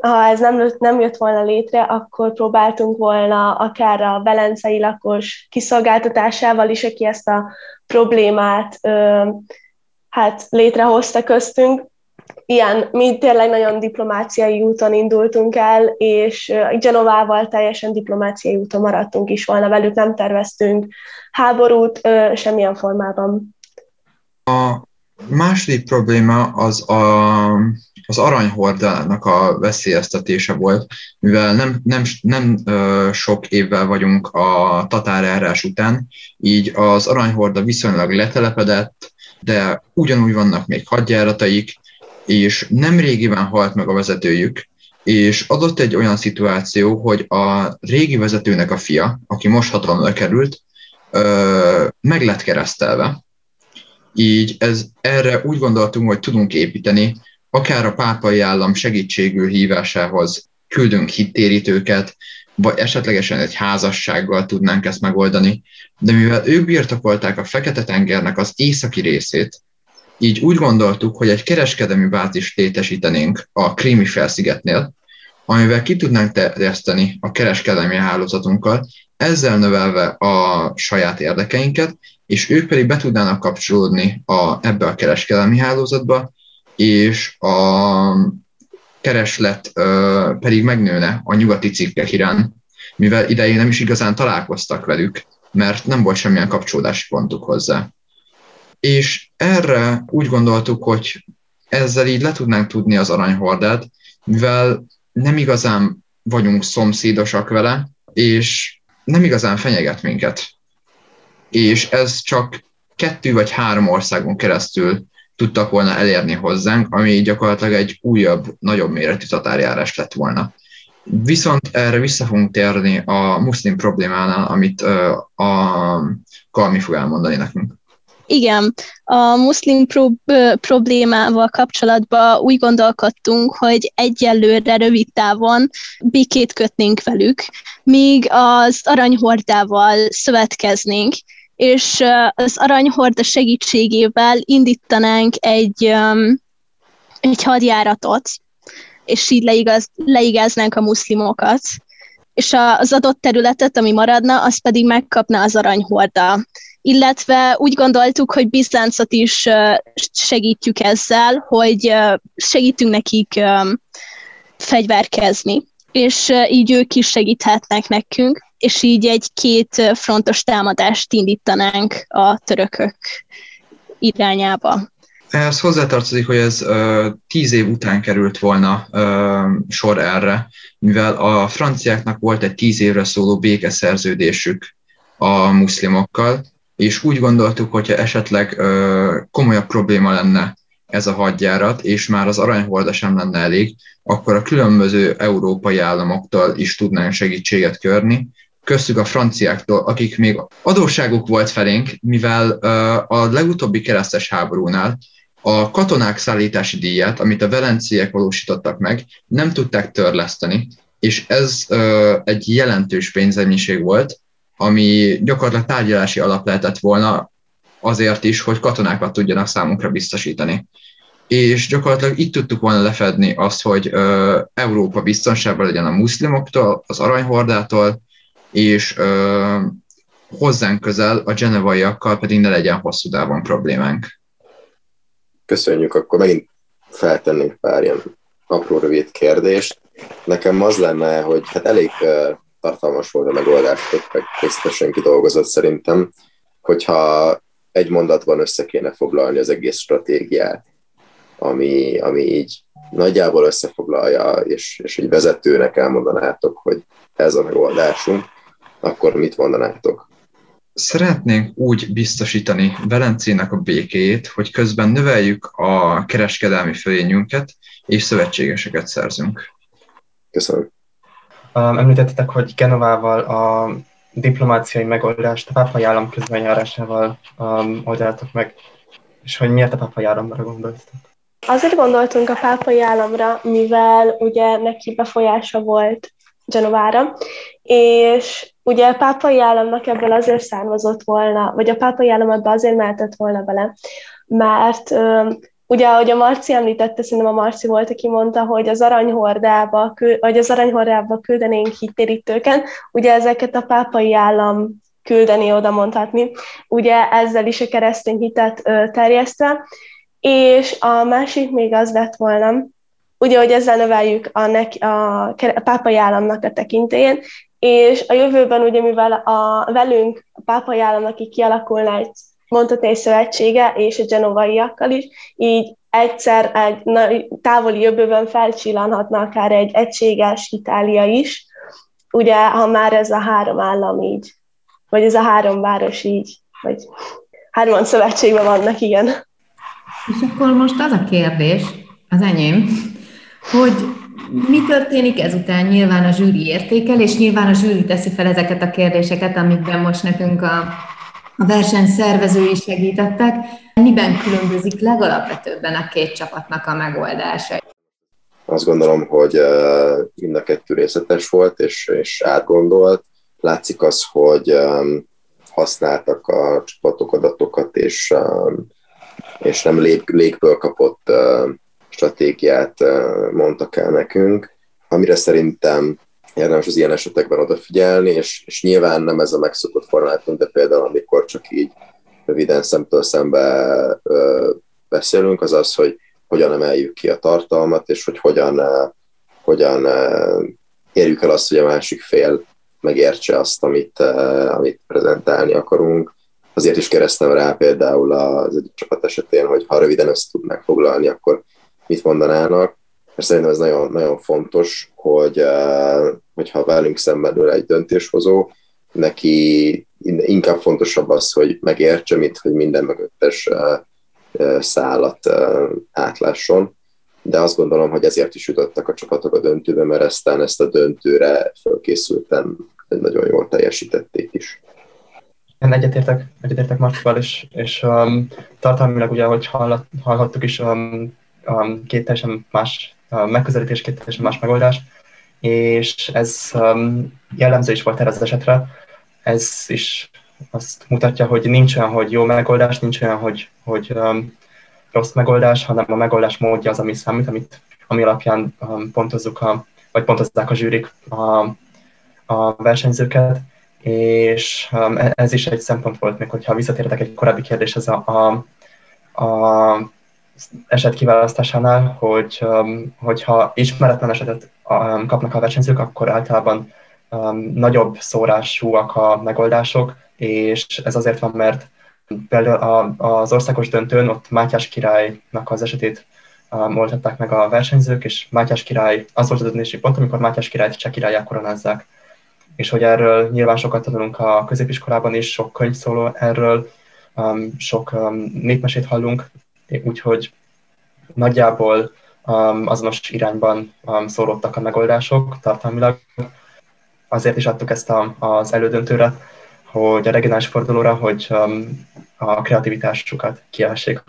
ha ez nem jött volna létre, akkor próbáltunk volna akár a velencei lakos kiszolgáltatásával is, aki ezt a problémát létrehozta köztünk, Igen, mi tényleg nagyon diplomáciai úton indultunk el, és Genovával teljesen diplomáciai úton maradtunk is volna velük, nem terveztünk háborút semmilyen formában. A második probléma az aranyhordának a veszélyeztetése volt, mivel nem sok évvel vagyunk a tatárjárás után, így az aranyhorda viszonylag letelepedett, de ugyanúgy vannak még hadjárataik, és nem régiben halt meg a vezetőjük, és adott egy olyan szituáció, hogy a régi vezetőnek a fia, aki most hatalomra került, meg lett keresztelve. Így erre úgy gondoltunk, hogy tudunk építeni, akár a pápai állam segítségül hívásához küldünk hittérítőket, vagy esetlegesen egy házassággal tudnánk ezt megoldani, de mivel ők birtokolták a Fekete-tengernek az északi részét, így úgy gondoltuk, hogy egy kereskedelmi bázist létesítenénk a Krími félszigetnél, amivel ki tudnánk terjeszteni a kereskedelmi hálózatunkkal, ezzel növelve a saját érdekeinket, és ők pedig be tudnának kapcsolódni ebbe a kereskedelmi hálózatba, és a kereslet pedig megnőne a nyugati cikkek iránt, mivel idején nem is igazán találkoztak velük, mert nem volt semmilyen kapcsolódási pontuk hozzá. És erre úgy gondoltuk, hogy ezzel így le tudnánk tudni az aranyhordát, mivel nem igazán vagyunk szomszédosak vele, és nem igazán fenyeget minket. És ez csak 2 vagy 3 országon keresztül tudtak volna elérni hozzánk, ami gyakorlatilag egy újabb, nagyobb méretű tatárjárás lett volna. Viszont erre vissza fogunk térni a muszlim problémánál, amit a Kalmi fog elmondani nekünk. Igen, a muszlim problémával kapcsolatban úgy gondolkodtunk, hogy egyelőre rövid távon békét kötnénk velük, míg az aranyhordával szövetkeznénk, és az aranyhorda segítségével indítanánk egy hadjáratot, és így leigáznánk a muszlimokat, és az adott területet, ami maradna, az pedig megkapna az aranyhorda. Illetve úgy gondoltuk, hogy Bizáncot is segítjük ezzel, hogy segítünk nekik fegyverkezni, és így ők is segíthetnek nekünk, és így egy 2 frontos támadást indítanánk a törökök irányába. Ehhez hozzátartozik, hogy ez 10 év után került volna sor erre, mivel a franciáknak volt egy 10 évre szóló békeszerződésük a muszlimokkal, és úgy gondoltuk, hogyha esetleg komolyabb probléma lenne ez a hadjárat, és már az aranyhorda sem lenne elég, akkor a különböző európai államoktól is tudnánk segítséget kérni, köztük a franciáktól, akik még adósságuk volt felénk, mivel a legutóbbi keresztes háborúnál a katonák szállítási díját, amit a velenciek valósítottak meg, nem tudták törleszteni, és ez egy jelentős pénzmennyiség volt, ami gyakorlatilag tárgyalási alap lehetett volna azért is, hogy katonákat tudjanak számunkra biztosítani. És gyakorlatilag itt tudtuk volna lefedni azt, hogy Európa biztonságban legyen a muszlimoktól, az aranyhordától, és hozzánk közel a genevaiakkal pedig ne legyen hosszú távon problémánk. Köszönjük, akkor megint feltennénk pár ilyen apró rövid kérdést. Nekem az lenne, hogy hát elég tartalmas volt a megoldástok, meg részletesen kidolgozott szerintem, hogyha egy mondatban össze kéne foglalni az egész stratégiát, ami így nagyjából összefoglalja, és egy vezetőnek elmondanátok, hogy ez a megoldásunk, akkor mit mondanátok? Szeretnénk úgy biztosítani Velencének a békéjét, hogy közben növeljük a kereskedelmi fölényünket, és szövetségeseket szerzünk. Köszönöm. Említettetek, hogy Genovával a diplomáciai megoldást a pápai állam közbenjárásával oldjátok meg, és hogy miért a pápai államra gondoltatok? Azért gondoltunk a pápai államra, mivel ugye neki befolyása volt Genovára, és ugye a pápai államnak ebből azért származott volna, vagy a pápai állam azért mehetett volna bele, mert ugye, ahogy a Marci említette, szerintem a Marci volt, aki mondta, hogy az aranyhordába küldenénk hittérítőken, ugye ezeket a pápai állam küldeni oda, mondhatni, ugye ezzel is a keresztény hitet terjesztve, És a másik még az lett volna, ugye, hogy ezzel növeljük a pápai államnak a tekintélyén, és a jövőben ugye, mivel velünk a pápai államnak így kialakulna egy Montatei szövetsége és a genovaiakkal is, így egyszer egy távoli jövőben felcsillanhatna akár egy egységes Itália is, ugye, ha már ez a három állam így, vagy ez a három város így, vagy hárman szövetségben vannak, igen. És akkor most az a kérdés, az enyém, hogy mi történik ezután? Nyilván a zsűri értékel, és nyilván a zsűri teszi fel ezeket a kérdéseket, amikben most nekünk a versenyszervezői segítettek. Miben különbözik legalapvetőbben a két csapatnak a megoldása? Azt gondolom, hogy mind a kettő részletes volt, és átgondolt. Látszik az, hogy használtak a csapatok adatokat, és nem légből kapott stratégiát mondtak el nekünk, amire szerintem érdemes az ilyen esetekben odafigyelni, és nyilván nem ez a megszokott formátum, de például amikor csak így röviden szemtől szembe beszélünk, az az, hogy hogyan emeljük ki a tartalmat, és hogy hogyan érjük el azt, hogy a másik fél megértse azt, amit prezentálni akarunk. Azért is kerestem rá például az egyik csapat esetén, hogy ha röviden össze tudnák foglalni, akkor mit mondanának. És szerintem ez nagyon, nagyon fontos, hogyha velünk szemben ül egy döntéshozó, neki inkább fontosabb az, hogy megértse, mint hogy minden mögöttes szálat átlásson. De azt gondolom, hogy ezért is jutottak a csapatok a döntőbe, mert aztán ezt a döntőre fölkészülten nagyon jól teljesítették is. Én egyetértek Marcival, és tartalmilag ugye, ahogy hallhattuk is, két teljesen más megközelítés, két teljesen más megoldás, és ez jellemző is volt erre az esetre. Ez is azt mutatja, hogy nincs olyan, hogy jó megoldás, nincs olyan, hogy rossz megoldás, hanem a megoldás módja az, ami számít, ami alapján pontozzák a zsűrik a versenyzőket, és ez is egy szempont volt még, hogyha visszatértek egy korábbi kérdéshez a eset kiválasztásánál, hogyha ismeretlen esetet kapnak a versenyzők, akkor általában nagyobb szórásúak a megoldások, és ez azért van, mert például az országos döntőn ott Mátyás királynak az esetét oldhatták meg a versenyzők, és Mátyás király, az volt a döntési pont, amikor Mátyás királyt cseh királlyá koronázzák. És hogy erről nyilván sokat tanulunk a középiskolában is, sok könyv szóló erről, sok népmesét hallunk, úgyhogy nagyjából azonos irányban szólottak a megoldások tartalmilag. Azért is adtuk ezt az elődöntőre, hogy a regionális fordulóra, hogy a kreativitásukat kielhessék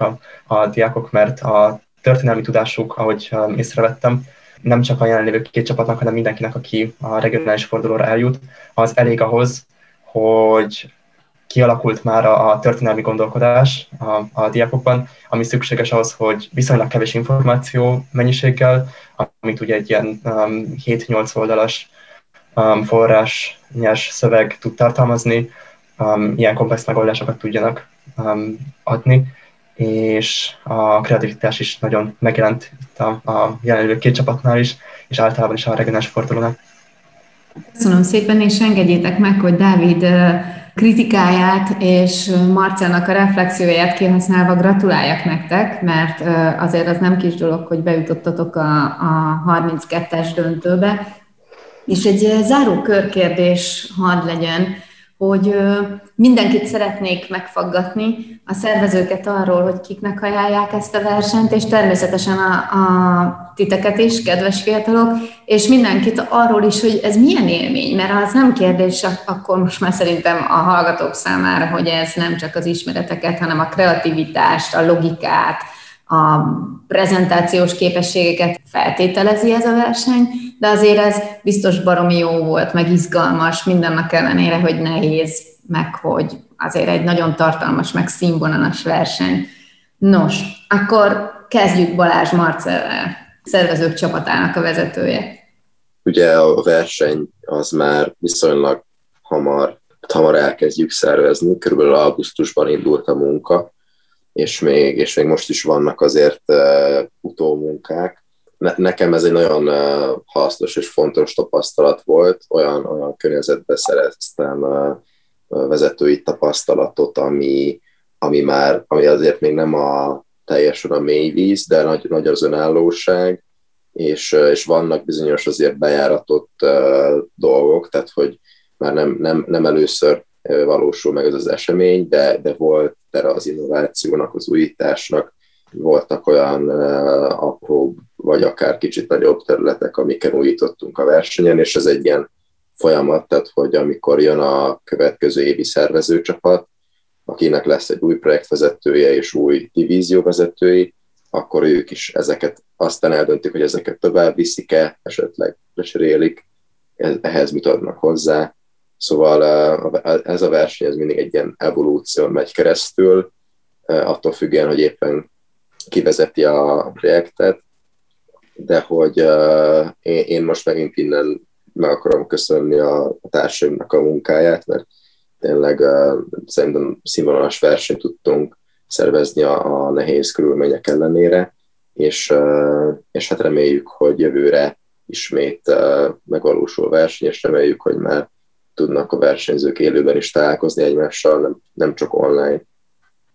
a diákok, mert a történelmi tudásuk, ahogy észrevettem, nem csak a jelenlévő két csapatnak, hanem mindenkinek, aki a regionális fordulóra eljut, az elég ahhoz, hogy kialakult már a történelmi gondolkodás a diákokban, ami szükséges ahhoz, hogy viszonylag kevés információ mennyiséggel, amit ugye egy ilyen 7-8 oldalas forrás, nyers szöveg tud tartalmazni, ilyen komplex megoldásokat tudjanak adni, és a kreativitás is nagyon megjelent itt a jelenlő két csapatnál is, és általában is a regionális fordulónál. Köszönöm szépen, és engedjétek meg, hogy Dávid kritikáját és Marcellnak a reflexióját kihasználva gratuláljak nektek, mert azért az nem kis dolog, hogy bejutottatok a 32-es döntőbe. És egy záró körkérdés hadd legyen, hogy mindenkit szeretnék megfaggatni, a szervezőket arról, hogy kiknek ajánlják ezt a versenyt, és természetesen a titeket is, kedves fiatalok, és mindenkit arról is, hogy ez milyen élmény, mert az nem kérdés, akkor most már szerintem a hallgatók számára, hogy ez nem csak az ismereteket, hanem a kreativitást, a logikát, a prezentációs képességeket feltételezi ez a verseny, de azért ez biztos baromi jó volt, meg izgalmas, mindennek ellenére, hogy nehéz, meg hogy azért egy nagyon tartalmas, meg színvonalas verseny. Nos, akkor kezdjük Balázs Marcell, szervezők csapatának a vezetője. Ugye a verseny az már viszonylag hamar elkezdjük szervezni, körülbelül augusztusban indult a munka, és még most is vannak azért utómunkák. Nekem ez egy nagyon hasznos és fontos tapasztalat volt, olyan környezetben szereztem vezetői tapasztalatot, ami azért még nem a teljesen a mélyvíz, de nagy az önállóság, és vannak bizonyos azért bejáratott dolgok, tehát hogy már nem először valósul meg ez az esemény, de volt erre az innovációnak, az újításnak, voltak olyan apróbb, vagy akár kicsit nagyobb területek, amiken újítottunk a versenyen, és ez egy ilyen folyamat, tehát hogy amikor jön a következő évi szervezőcsapat, akinek lesz egy új projektvezetője és új divízióvezetői, akkor ők is ezeket aztán eldöntik, hogy ezeket tovább viszik-e, esetleg lecserélik, ehhez mit adnak hozzá. Szóval ez a verseny ez mindig egy ilyen evolúción megy keresztül, attól függően, hogy éppen kivezeti a projektet, de hogy én most megint innen meg akarom köszönni a társaimnak a munkáját, mert tényleg szerintem színvonalas versenyt tudtunk szervezni a nehéz körülmények ellenére, és hát reméljük, hogy jövőre ismét megvalósul verseny, és reméljük, hogy már tudnak a versenyzők élőben is találkozni egymással, nem csak online.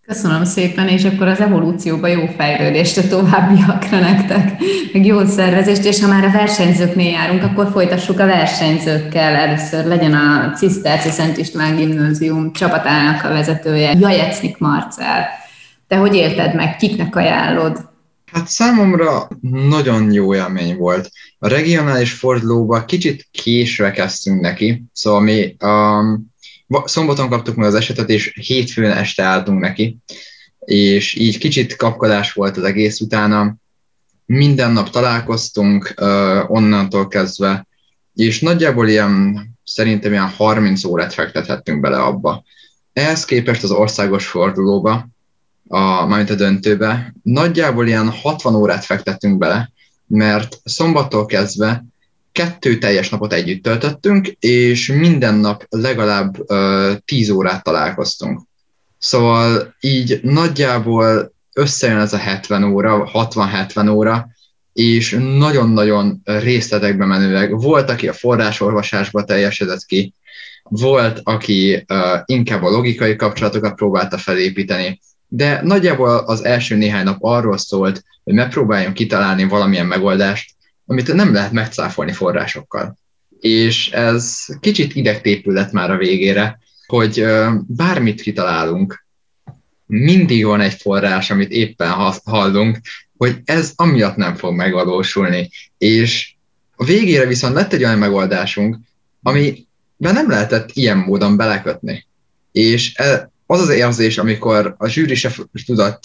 Köszönöm szépen, és akkor az evolúcióban jó fejlődést a továbbiakra nektek, meg jó szervezést, és ha már a versenyzőknél járunk, akkor folytassuk a versenyzőkkel. Először legyen a Ciszterci Szent István Gimnázium csapatának a vezetője, Jajecsnik Marcell. Te hogy élted meg? Kiknek ajánlod? Hát számomra nagyon jó élmény volt. A regionális fordulóba kicsit késve kezdtünk neki, szóval mi szombaton kaptuk meg az esetet, és hétfőn este álltunk neki, és így kicsit kapkodás volt az egész utána. Minden nap találkoztunk onnantól kezdve, és nagyjából szerintem 30 órát fektethettünk bele abba. Ehhez képest az országos fordulóba, mármint a döntőbe, nagyjából 60 órát fektettünk bele, mert szombattól kezdve 2 teljes napot együtt töltöttünk, és minden nap legalább 10 órát találkoztunk. Szóval így nagyjából összejön ez a 70 óra, 60-70 óra, és nagyon-nagyon részletekbe menőleg. Volt, aki a forrásolvasásba teljesedett ki, volt, aki inkább a logikai kapcsolatokat próbálta felépíteni, de nagyjából az első néhány nap arról szólt, hogy megpróbáljunk kitalálni valamilyen megoldást, amit nem lehet megcáfolni forrásokkal. És ez kicsit idegtépül lett már a végére, hogy bármit kitalálunk, mindig van egy forrás, amit éppen hallunk, hogy ez amiatt nem fog megvalósulni. És a végére viszont lett egy olyan megoldásunk, amiben nem lehetett ilyen módon belekötni. És az az érzés, amikor a zsűri se tudott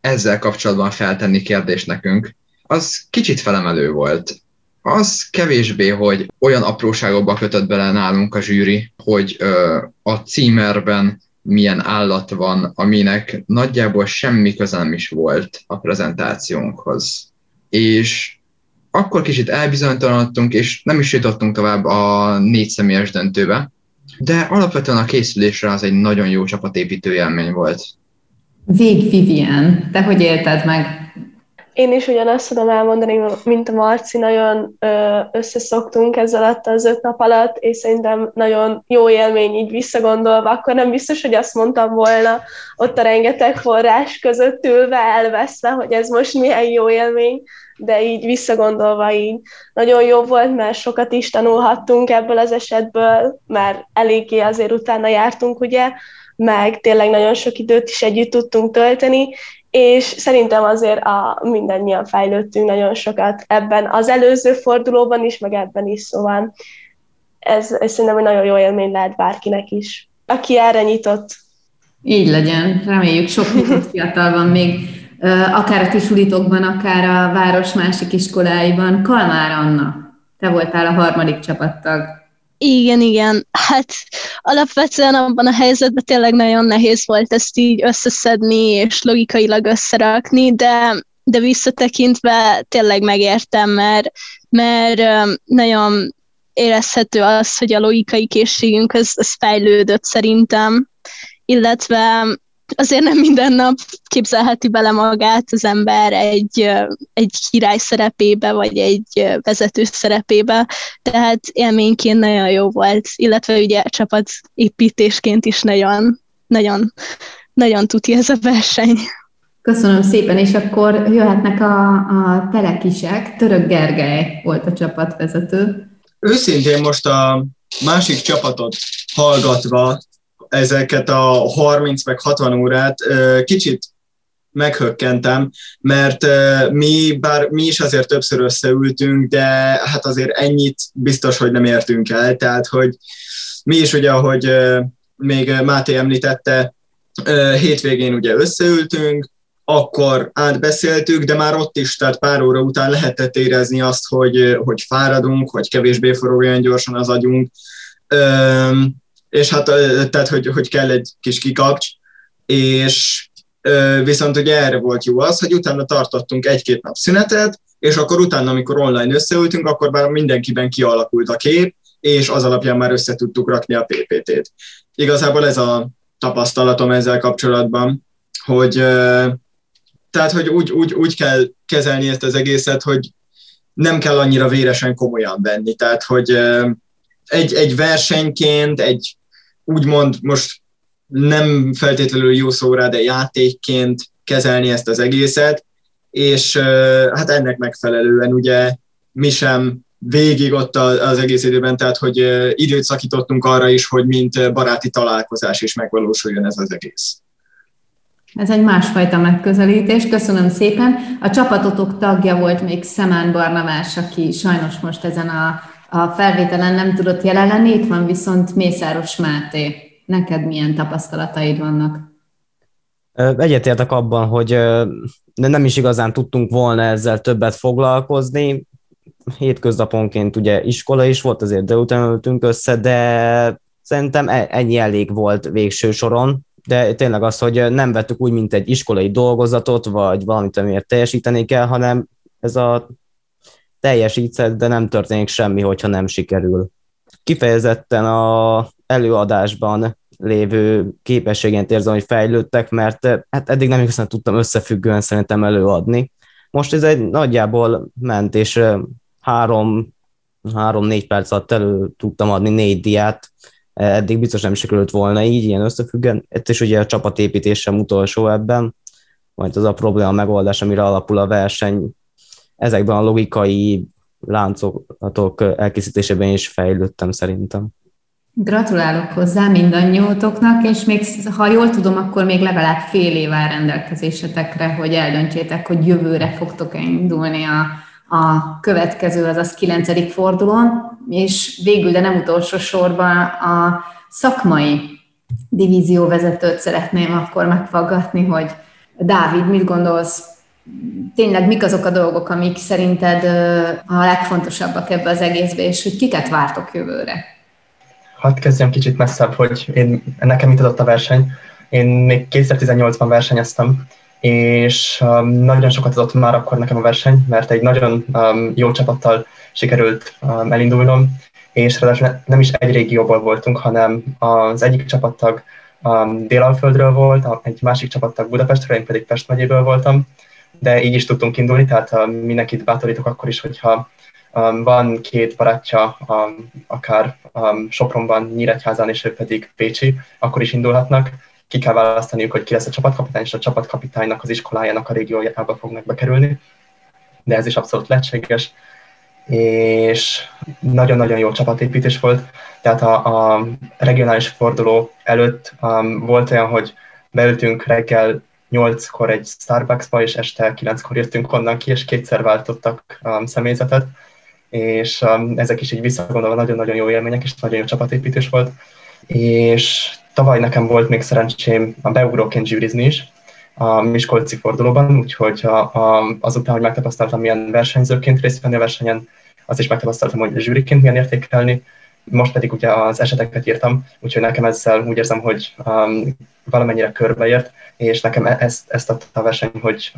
ezzel kapcsolatban feltenni kérdést nekünk, az kicsit felemelő volt. Az kevésbé, hogy olyan apróságokba kötött bele nálunk a zsűri, hogy a címerben milyen állat van, aminek nagyjából semmi köze nem is volt a prezentációnkhoz. És akkor kicsit elbizonytalanodtunk, és nem is jutottunk tovább a 4 személyes döntőbe, de alapvetően a készülésre az egy nagyon jó csapatépítő élmény volt. Végh Vivien, te hogy élted meg? Én is ugyanazt tudom elmondani, mint a Marci, nagyon összeszoktunk ez alatt az 5 nap alatt, és szerintem nagyon jó élmény így visszagondolva, akkor nem biztos, hogy azt mondtam volna ott a rengeteg forrás között ülve, elveszve, hogy ez most milyen jó élmény, de így visszagondolva így nagyon jó volt, mert sokat is tanulhattunk ebből az esetből, mert eléggé azért utána jártunk, ugye, meg tényleg nagyon sok időt is együtt tudtunk tölteni, és szerintem azért mindannyian fejlődtünk nagyon sokat ebben az előző fordulóban is, meg ebben is, szóval ez szerintem egy nagyon jó élmény lehet bárkinek is, aki erre nyitott. Így legyen, reméljük sok nyitott fiatal van még, akár a ti sulitokban, akár a város másik iskoláiban. Kalmár Anna, te voltál a 3. csapattag. Igen. Hát alapvetően abban a helyzetben tényleg nagyon nehéz volt ezt így összeszedni és logikailag összerakni, de visszatekintve tényleg megértem, mert nagyon érezhető az, hogy a logikai készségünk az fejlődött szerintem, illetve azért nem minden nap képzelheti bele magát az ember egy király szerepébe, vagy egy vezető szerepébe, tehát élményként nagyon jó volt, illetve ugye csapatépítésként is nagyon, nagyon, nagyon tuti ez a verseny. Köszönöm szépen, és akkor jöhetnek a telekisek. Török Gergely volt a csapatvezető. Őszintén most a másik csapatot hallgatva ezeket a 30 meg 60 órát kicsit meghökkentem, mert mi is azért többször összeültünk, de hát azért ennyit biztos, hogy nem értünk el. Tehát, hogy mi is ugye, ahogy még Máté említette, hétvégén ugye összeültünk, akkor átbeszéltük, de már ott is, tehát pár óra után lehetett érezni azt, hogy fáradunk, hogy kevésbé forog olyan gyorsan az agyunk, és hát tehát, hogy kell egy kis kikapcs, és viszont ugye erre volt jó az, hogy utána tartottunk egy-két nap szünetet, és akkor utána, amikor online összeültünk, akkor már mindenkiben kialakult a kép, és az alapján már össze tudtuk rakni a PPT-t. Igazából ez a tapasztalatom ezzel kapcsolatban, hogy tehát, hogy úgy kell kezelni ezt az egészet, hogy nem kell annyira véresen komolyan venni. Tehát, hogy egy versenyként, egy úgymond most nem feltétlenül jó szóra, de játékként kezelni ezt az egészet, és hát ennek megfelelően ugye mi sem végig ott az egész időben, tehát, hogy időt szakítottunk arra is, hogy mint baráti találkozás is megvalósuljon ez az egész. Ez egy másfajta megközelítés, köszönöm szépen. A csapatotok tagja volt még Szemen Barnabás, aki sajnos most ezen a felvételen nem tudott jelen lenni, itt van viszont Mészáros Máté. Neked milyen tapasztalataid vannak? Egyetértek abban, hogy nem is igazán tudtunk volna ezzel többet foglalkozni. Hétköznaponként ugye iskola is volt, azért délután ültünk össze, de szerintem ennyi elég volt végső soron. De tényleg az, hogy nem vettük úgy, mint egy iskolai dolgozatot, vagy valamit, amiért teljesíteni kell, hanem ez a teljesítszed, de nem történik semmi, hogyha nem sikerül. Kifejezetten az előadásban lévő képességént érzem, hogy fejlődtek, mert hát eddig nem igazán tudtam összefüggően szerintem előadni. Most ez egy nagyjából ment, és 3-4 perc alatt elő tudtam adni 4 diát, eddig biztos nem sikerült volna így, ilyen összefüggően. Itt is ugye a csapatépítés sem utolsó ebben, majd az a probléma megoldás, amire alapul a verseny. Ezekben a logikai láncolatok elkészítésében is fejlődtem szerintem. Gratulálok hozzá mindannyiótoknak, és még, ha jól tudom, akkor még legalább fél év áll rendelkezésetekre, hogy eldöntsétek, hogy jövőre fogtok-e indulni a következő, azaz 9. fordulón, és végül, de nem utolsó sorban a szakmai divízióvezetőt szeretném akkor meghallgatni, hogy Dávid, mit gondolsz, tényleg mik azok a dolgok, amik szerinted a legfontosabbak ebbe az egészbe, és hogy kiket vártok jövőre? Hát kezdjem kicsit messzebb, hogy nekem mit adott a verseny. Én még 2018-ban versenyeztem, és nagyon sokat adott már akkor nekem a verseny, mert egy nagyon jó csapattal sikerült elindulnom, és ráadásul nem is egy régióból voltunk, hanem az egyik csapattag Délalföldről volt, egy másik csapattag Budapestről, én pedig Pest megyéből voltam, de így is tudtunk indulni, tehát mindenkit bátorítok akkor is, hogyha van két barátja, akár Sopronban, Nyíregyházán, és ő pedig Pécsi, akkor is indulhatnak. Ki kell választaniuk, hogy ki lesz a csapatkapitány, és a csapatkapitánynak az iskolájának a régiójába fognak bekerülni, de ez is abszolút lehetséges, és nagyon-nagyon jó csapatépítés volt. Tehát a regionális forduló előtt volt olyan, hogy beültünk reggel 8-kor egy Starbucksba, és este 9-kor jöttünk onnan ki, és kétszer váltottak személyzetet, és ezek is így visszagondolva nagyon-nagyon jó élmények, és nagyon jó csapatépítés volt, és tavaly nekem volt még szerencsém a beugróként zsűrizni is a miskolci fordulóban, úgyhogy azután, hogy megtapasztaltam, milyen versenyzőként részt venni a versenyen, azt is megtapasztaltam, hogy zsűriként milyen értékelni. Most pedig ugye az eseteket írtam, úgyhogy nekem ezzel úgy érzem, hogy valamennyire körbeért, és nekem ezt adta a verseny, hogy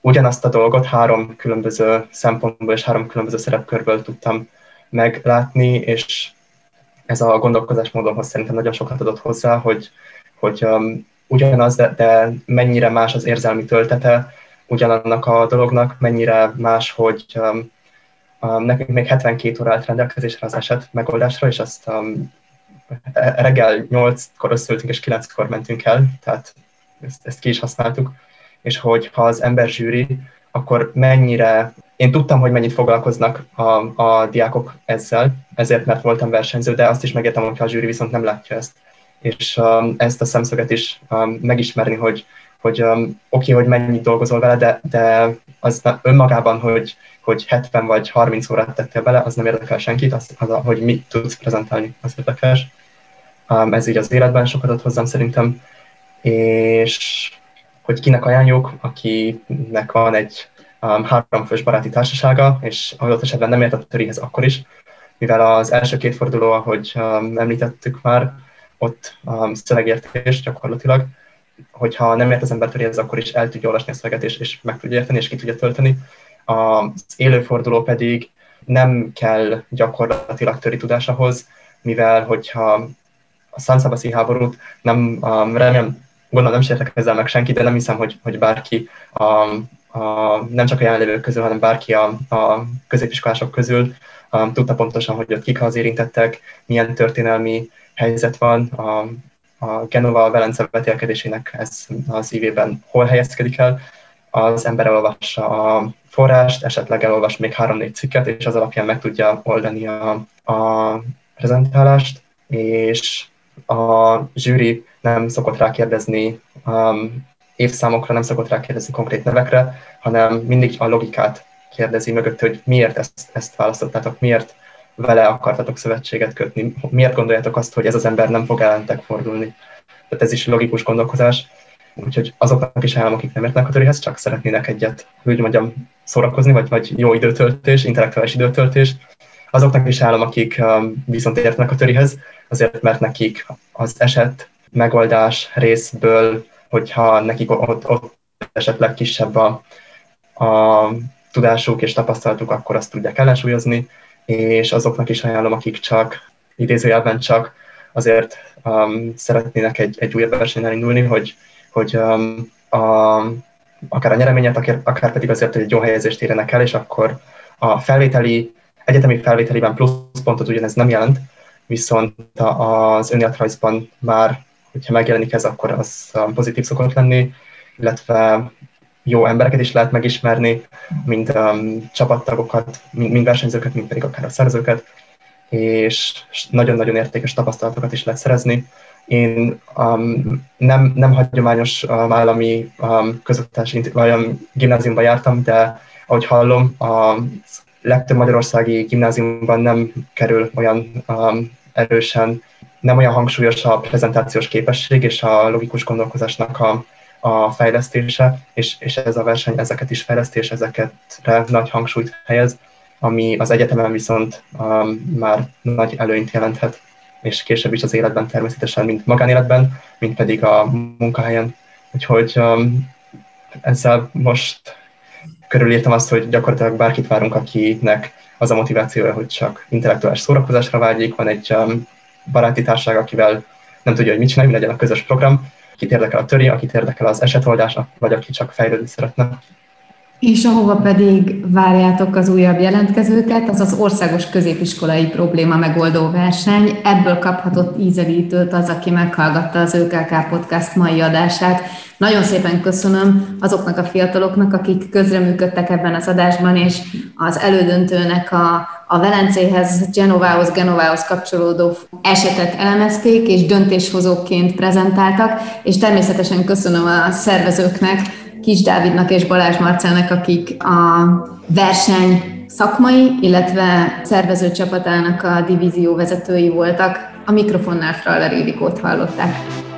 ugyanazt a dolgot 3 különböző szempontból és 3 különböző szerepkörből tudtam meglátni, és ez a gondolkodásmódomhoz szerintem nagyon sokat adott hozzá, hogy ugyanaz, de mennyire más az érzelmi töltete ugyanannak a dolognak, mennyire más, hogy nekünk még 72 óra állt rendelkezésre az eset megoldásra, és azt reggel 8-kor összeültünk, és 9-kor mentünk el, tehát ezt ki is használtuk, és hogy ha az ember zsűri, akkor mennyire, én tudtam, hogy mennyit foglalkoznak a diákok ezzel, ezért, mert voltam versenyző, de azt is megértem, hogyha a zsűri viszont nem látja ezt. És ezt a szemszöget is megismerni, hogy oké, hogy mennyit dolgozol vele, de az önmagában, hogy 70 vagy 30 órát tettél bele, az nem érdekel senkit, az hogy mit tudsz prezentálni, az érdekel. Ez így az életben sokat ad hozzám szerintem, és hogy kinek ajánljuk, akinek van egy 3 fős baráti társasága, és adott esetben nem ért a törihez akkor is, mivel az első 2 forduló, ahogy említettük már, ott szövegértés gyakorlatilag, hogyha nem ért az ember töréhez, akkor is el tudja olvasni a szöveget, és meg tudja érteni, és ki tudja tölteni. Az élőforduló pedig nem kell gyakorlatilag töri tudás ahhoz, mivel hogyha a szánszabaszi háborút nem, remélem, gondolom nem sértek ezzel meg senki, de nem hiszem, hogy bárki, nem csak a jelenlévők közül, hanem bárki a középiskolások közül tudta pontosan, hogy ott kik az érintettek, milyen történelmi helyzet van, a Genova-Velence vetélkedésének ez az ívében hol helyezkedik el. Az ember elolvassa a forrást, esetleg elolvas még 3-4 cikket, és az alapján meg tudja oldani a prezentálást, és a zsűri nem szokott rákérdezni évszámokra, nem szokott rákérdezni konkrét nevekre, hanem mindig a logikát kérdezi mögött, hogy miért ezt választottátok, miért vele akartatok szövetséget kötni, miért gondoljátok azt, hogy ez az ember nem fog ellentek fordulni. Tehát ez is logikus gondolkozás, úgyhogy azoknak is ajánlom, akik nem értnek a töréhez, csak szeretnének egyet, hogy mondjam, szórakozni, vagy jó időtöltés, intellektuális időtöltés. Azoknak is ajánlom, akik viszont értnek a töréhez, azért mert nekik az eset megoldás részből, hogyha nekik ott esetleg kisebb a tudásuk és tapasztalatuk, akkor azt tudják ellensúlyozni, és azoknak is ajánlom, akik csak, idézőjelben csak azért szeretnének egy újabb versenyen indulni, hogy akár a nyereményet, akár pedig azért, hogy egy jó helyezést érjenek el, és akkor a egyetemi felvételiben pluszpontot ugyanez nem jelent, viszont az önéletrajzban már, hogyha megjelenik ez, akkor az pozitív szokott lenni, illetve jó embereket is lehet megismerni, mind csapattagokat, mind versenyzőket, mind pedig akár a szerzőket, és nagyon-nagyon értékes tapasztalatokat is lehet szerezni. Én nem hagyományos állami közoktatási gimnáziumban jártam, de ahogy hallom, a legtöbb magyarországi gimnáziumban nem kerül olyan erősen, nem olyan hangsúlyos a prezentációs képesség és a logikus gondolkozásnak a fejlesztése, és ez a verseny ezeket is fejleszti, és ezeketre nagy hangsúlyt helyez, ami az egyetemen viszont már nagy előnyt jelenthet, és később is az életben természetesen, mint magánéletben, mint pedig a munkahelyen. Úgyhogy ezzel most körülírtam azt, hogy gyakorlatilag bárkit várunk, akinek az a motivációja, hogy csak intellektuális szórakozásra vágyik, van egy baráti társaság, akivel nem tudja, hogy mit csinálni, legyen a közös program, akit érdekel a töri, akit érdekel az esetoldás, vagy aki csak fejlődni szeretne. És ahova pedig várjátok az újabb jelentkezőket, az az Országos Középiskolai Problémamegoldó Verseny. Ebből kaphatott ízelítőt az, aki meghallgatta az ÖKK Podcast mai adását. Nagyon szépen köszönöm azoknak a fiataloknak, akik közreműködtek ebben az adásban, és az elődöntőnek a Velencéhez, Genovához kapcsolódó esetet elemezték, és döntéshozóként prezentáltak, és természetesen köszönöm a szervezőknek, Kis Dávidnak és Balázs Marcellnek, akik a verseny szakmai, illetve szervező csapatának a divízió vezetői voltak. A mikrofonnál Fraller Ildikót hallották.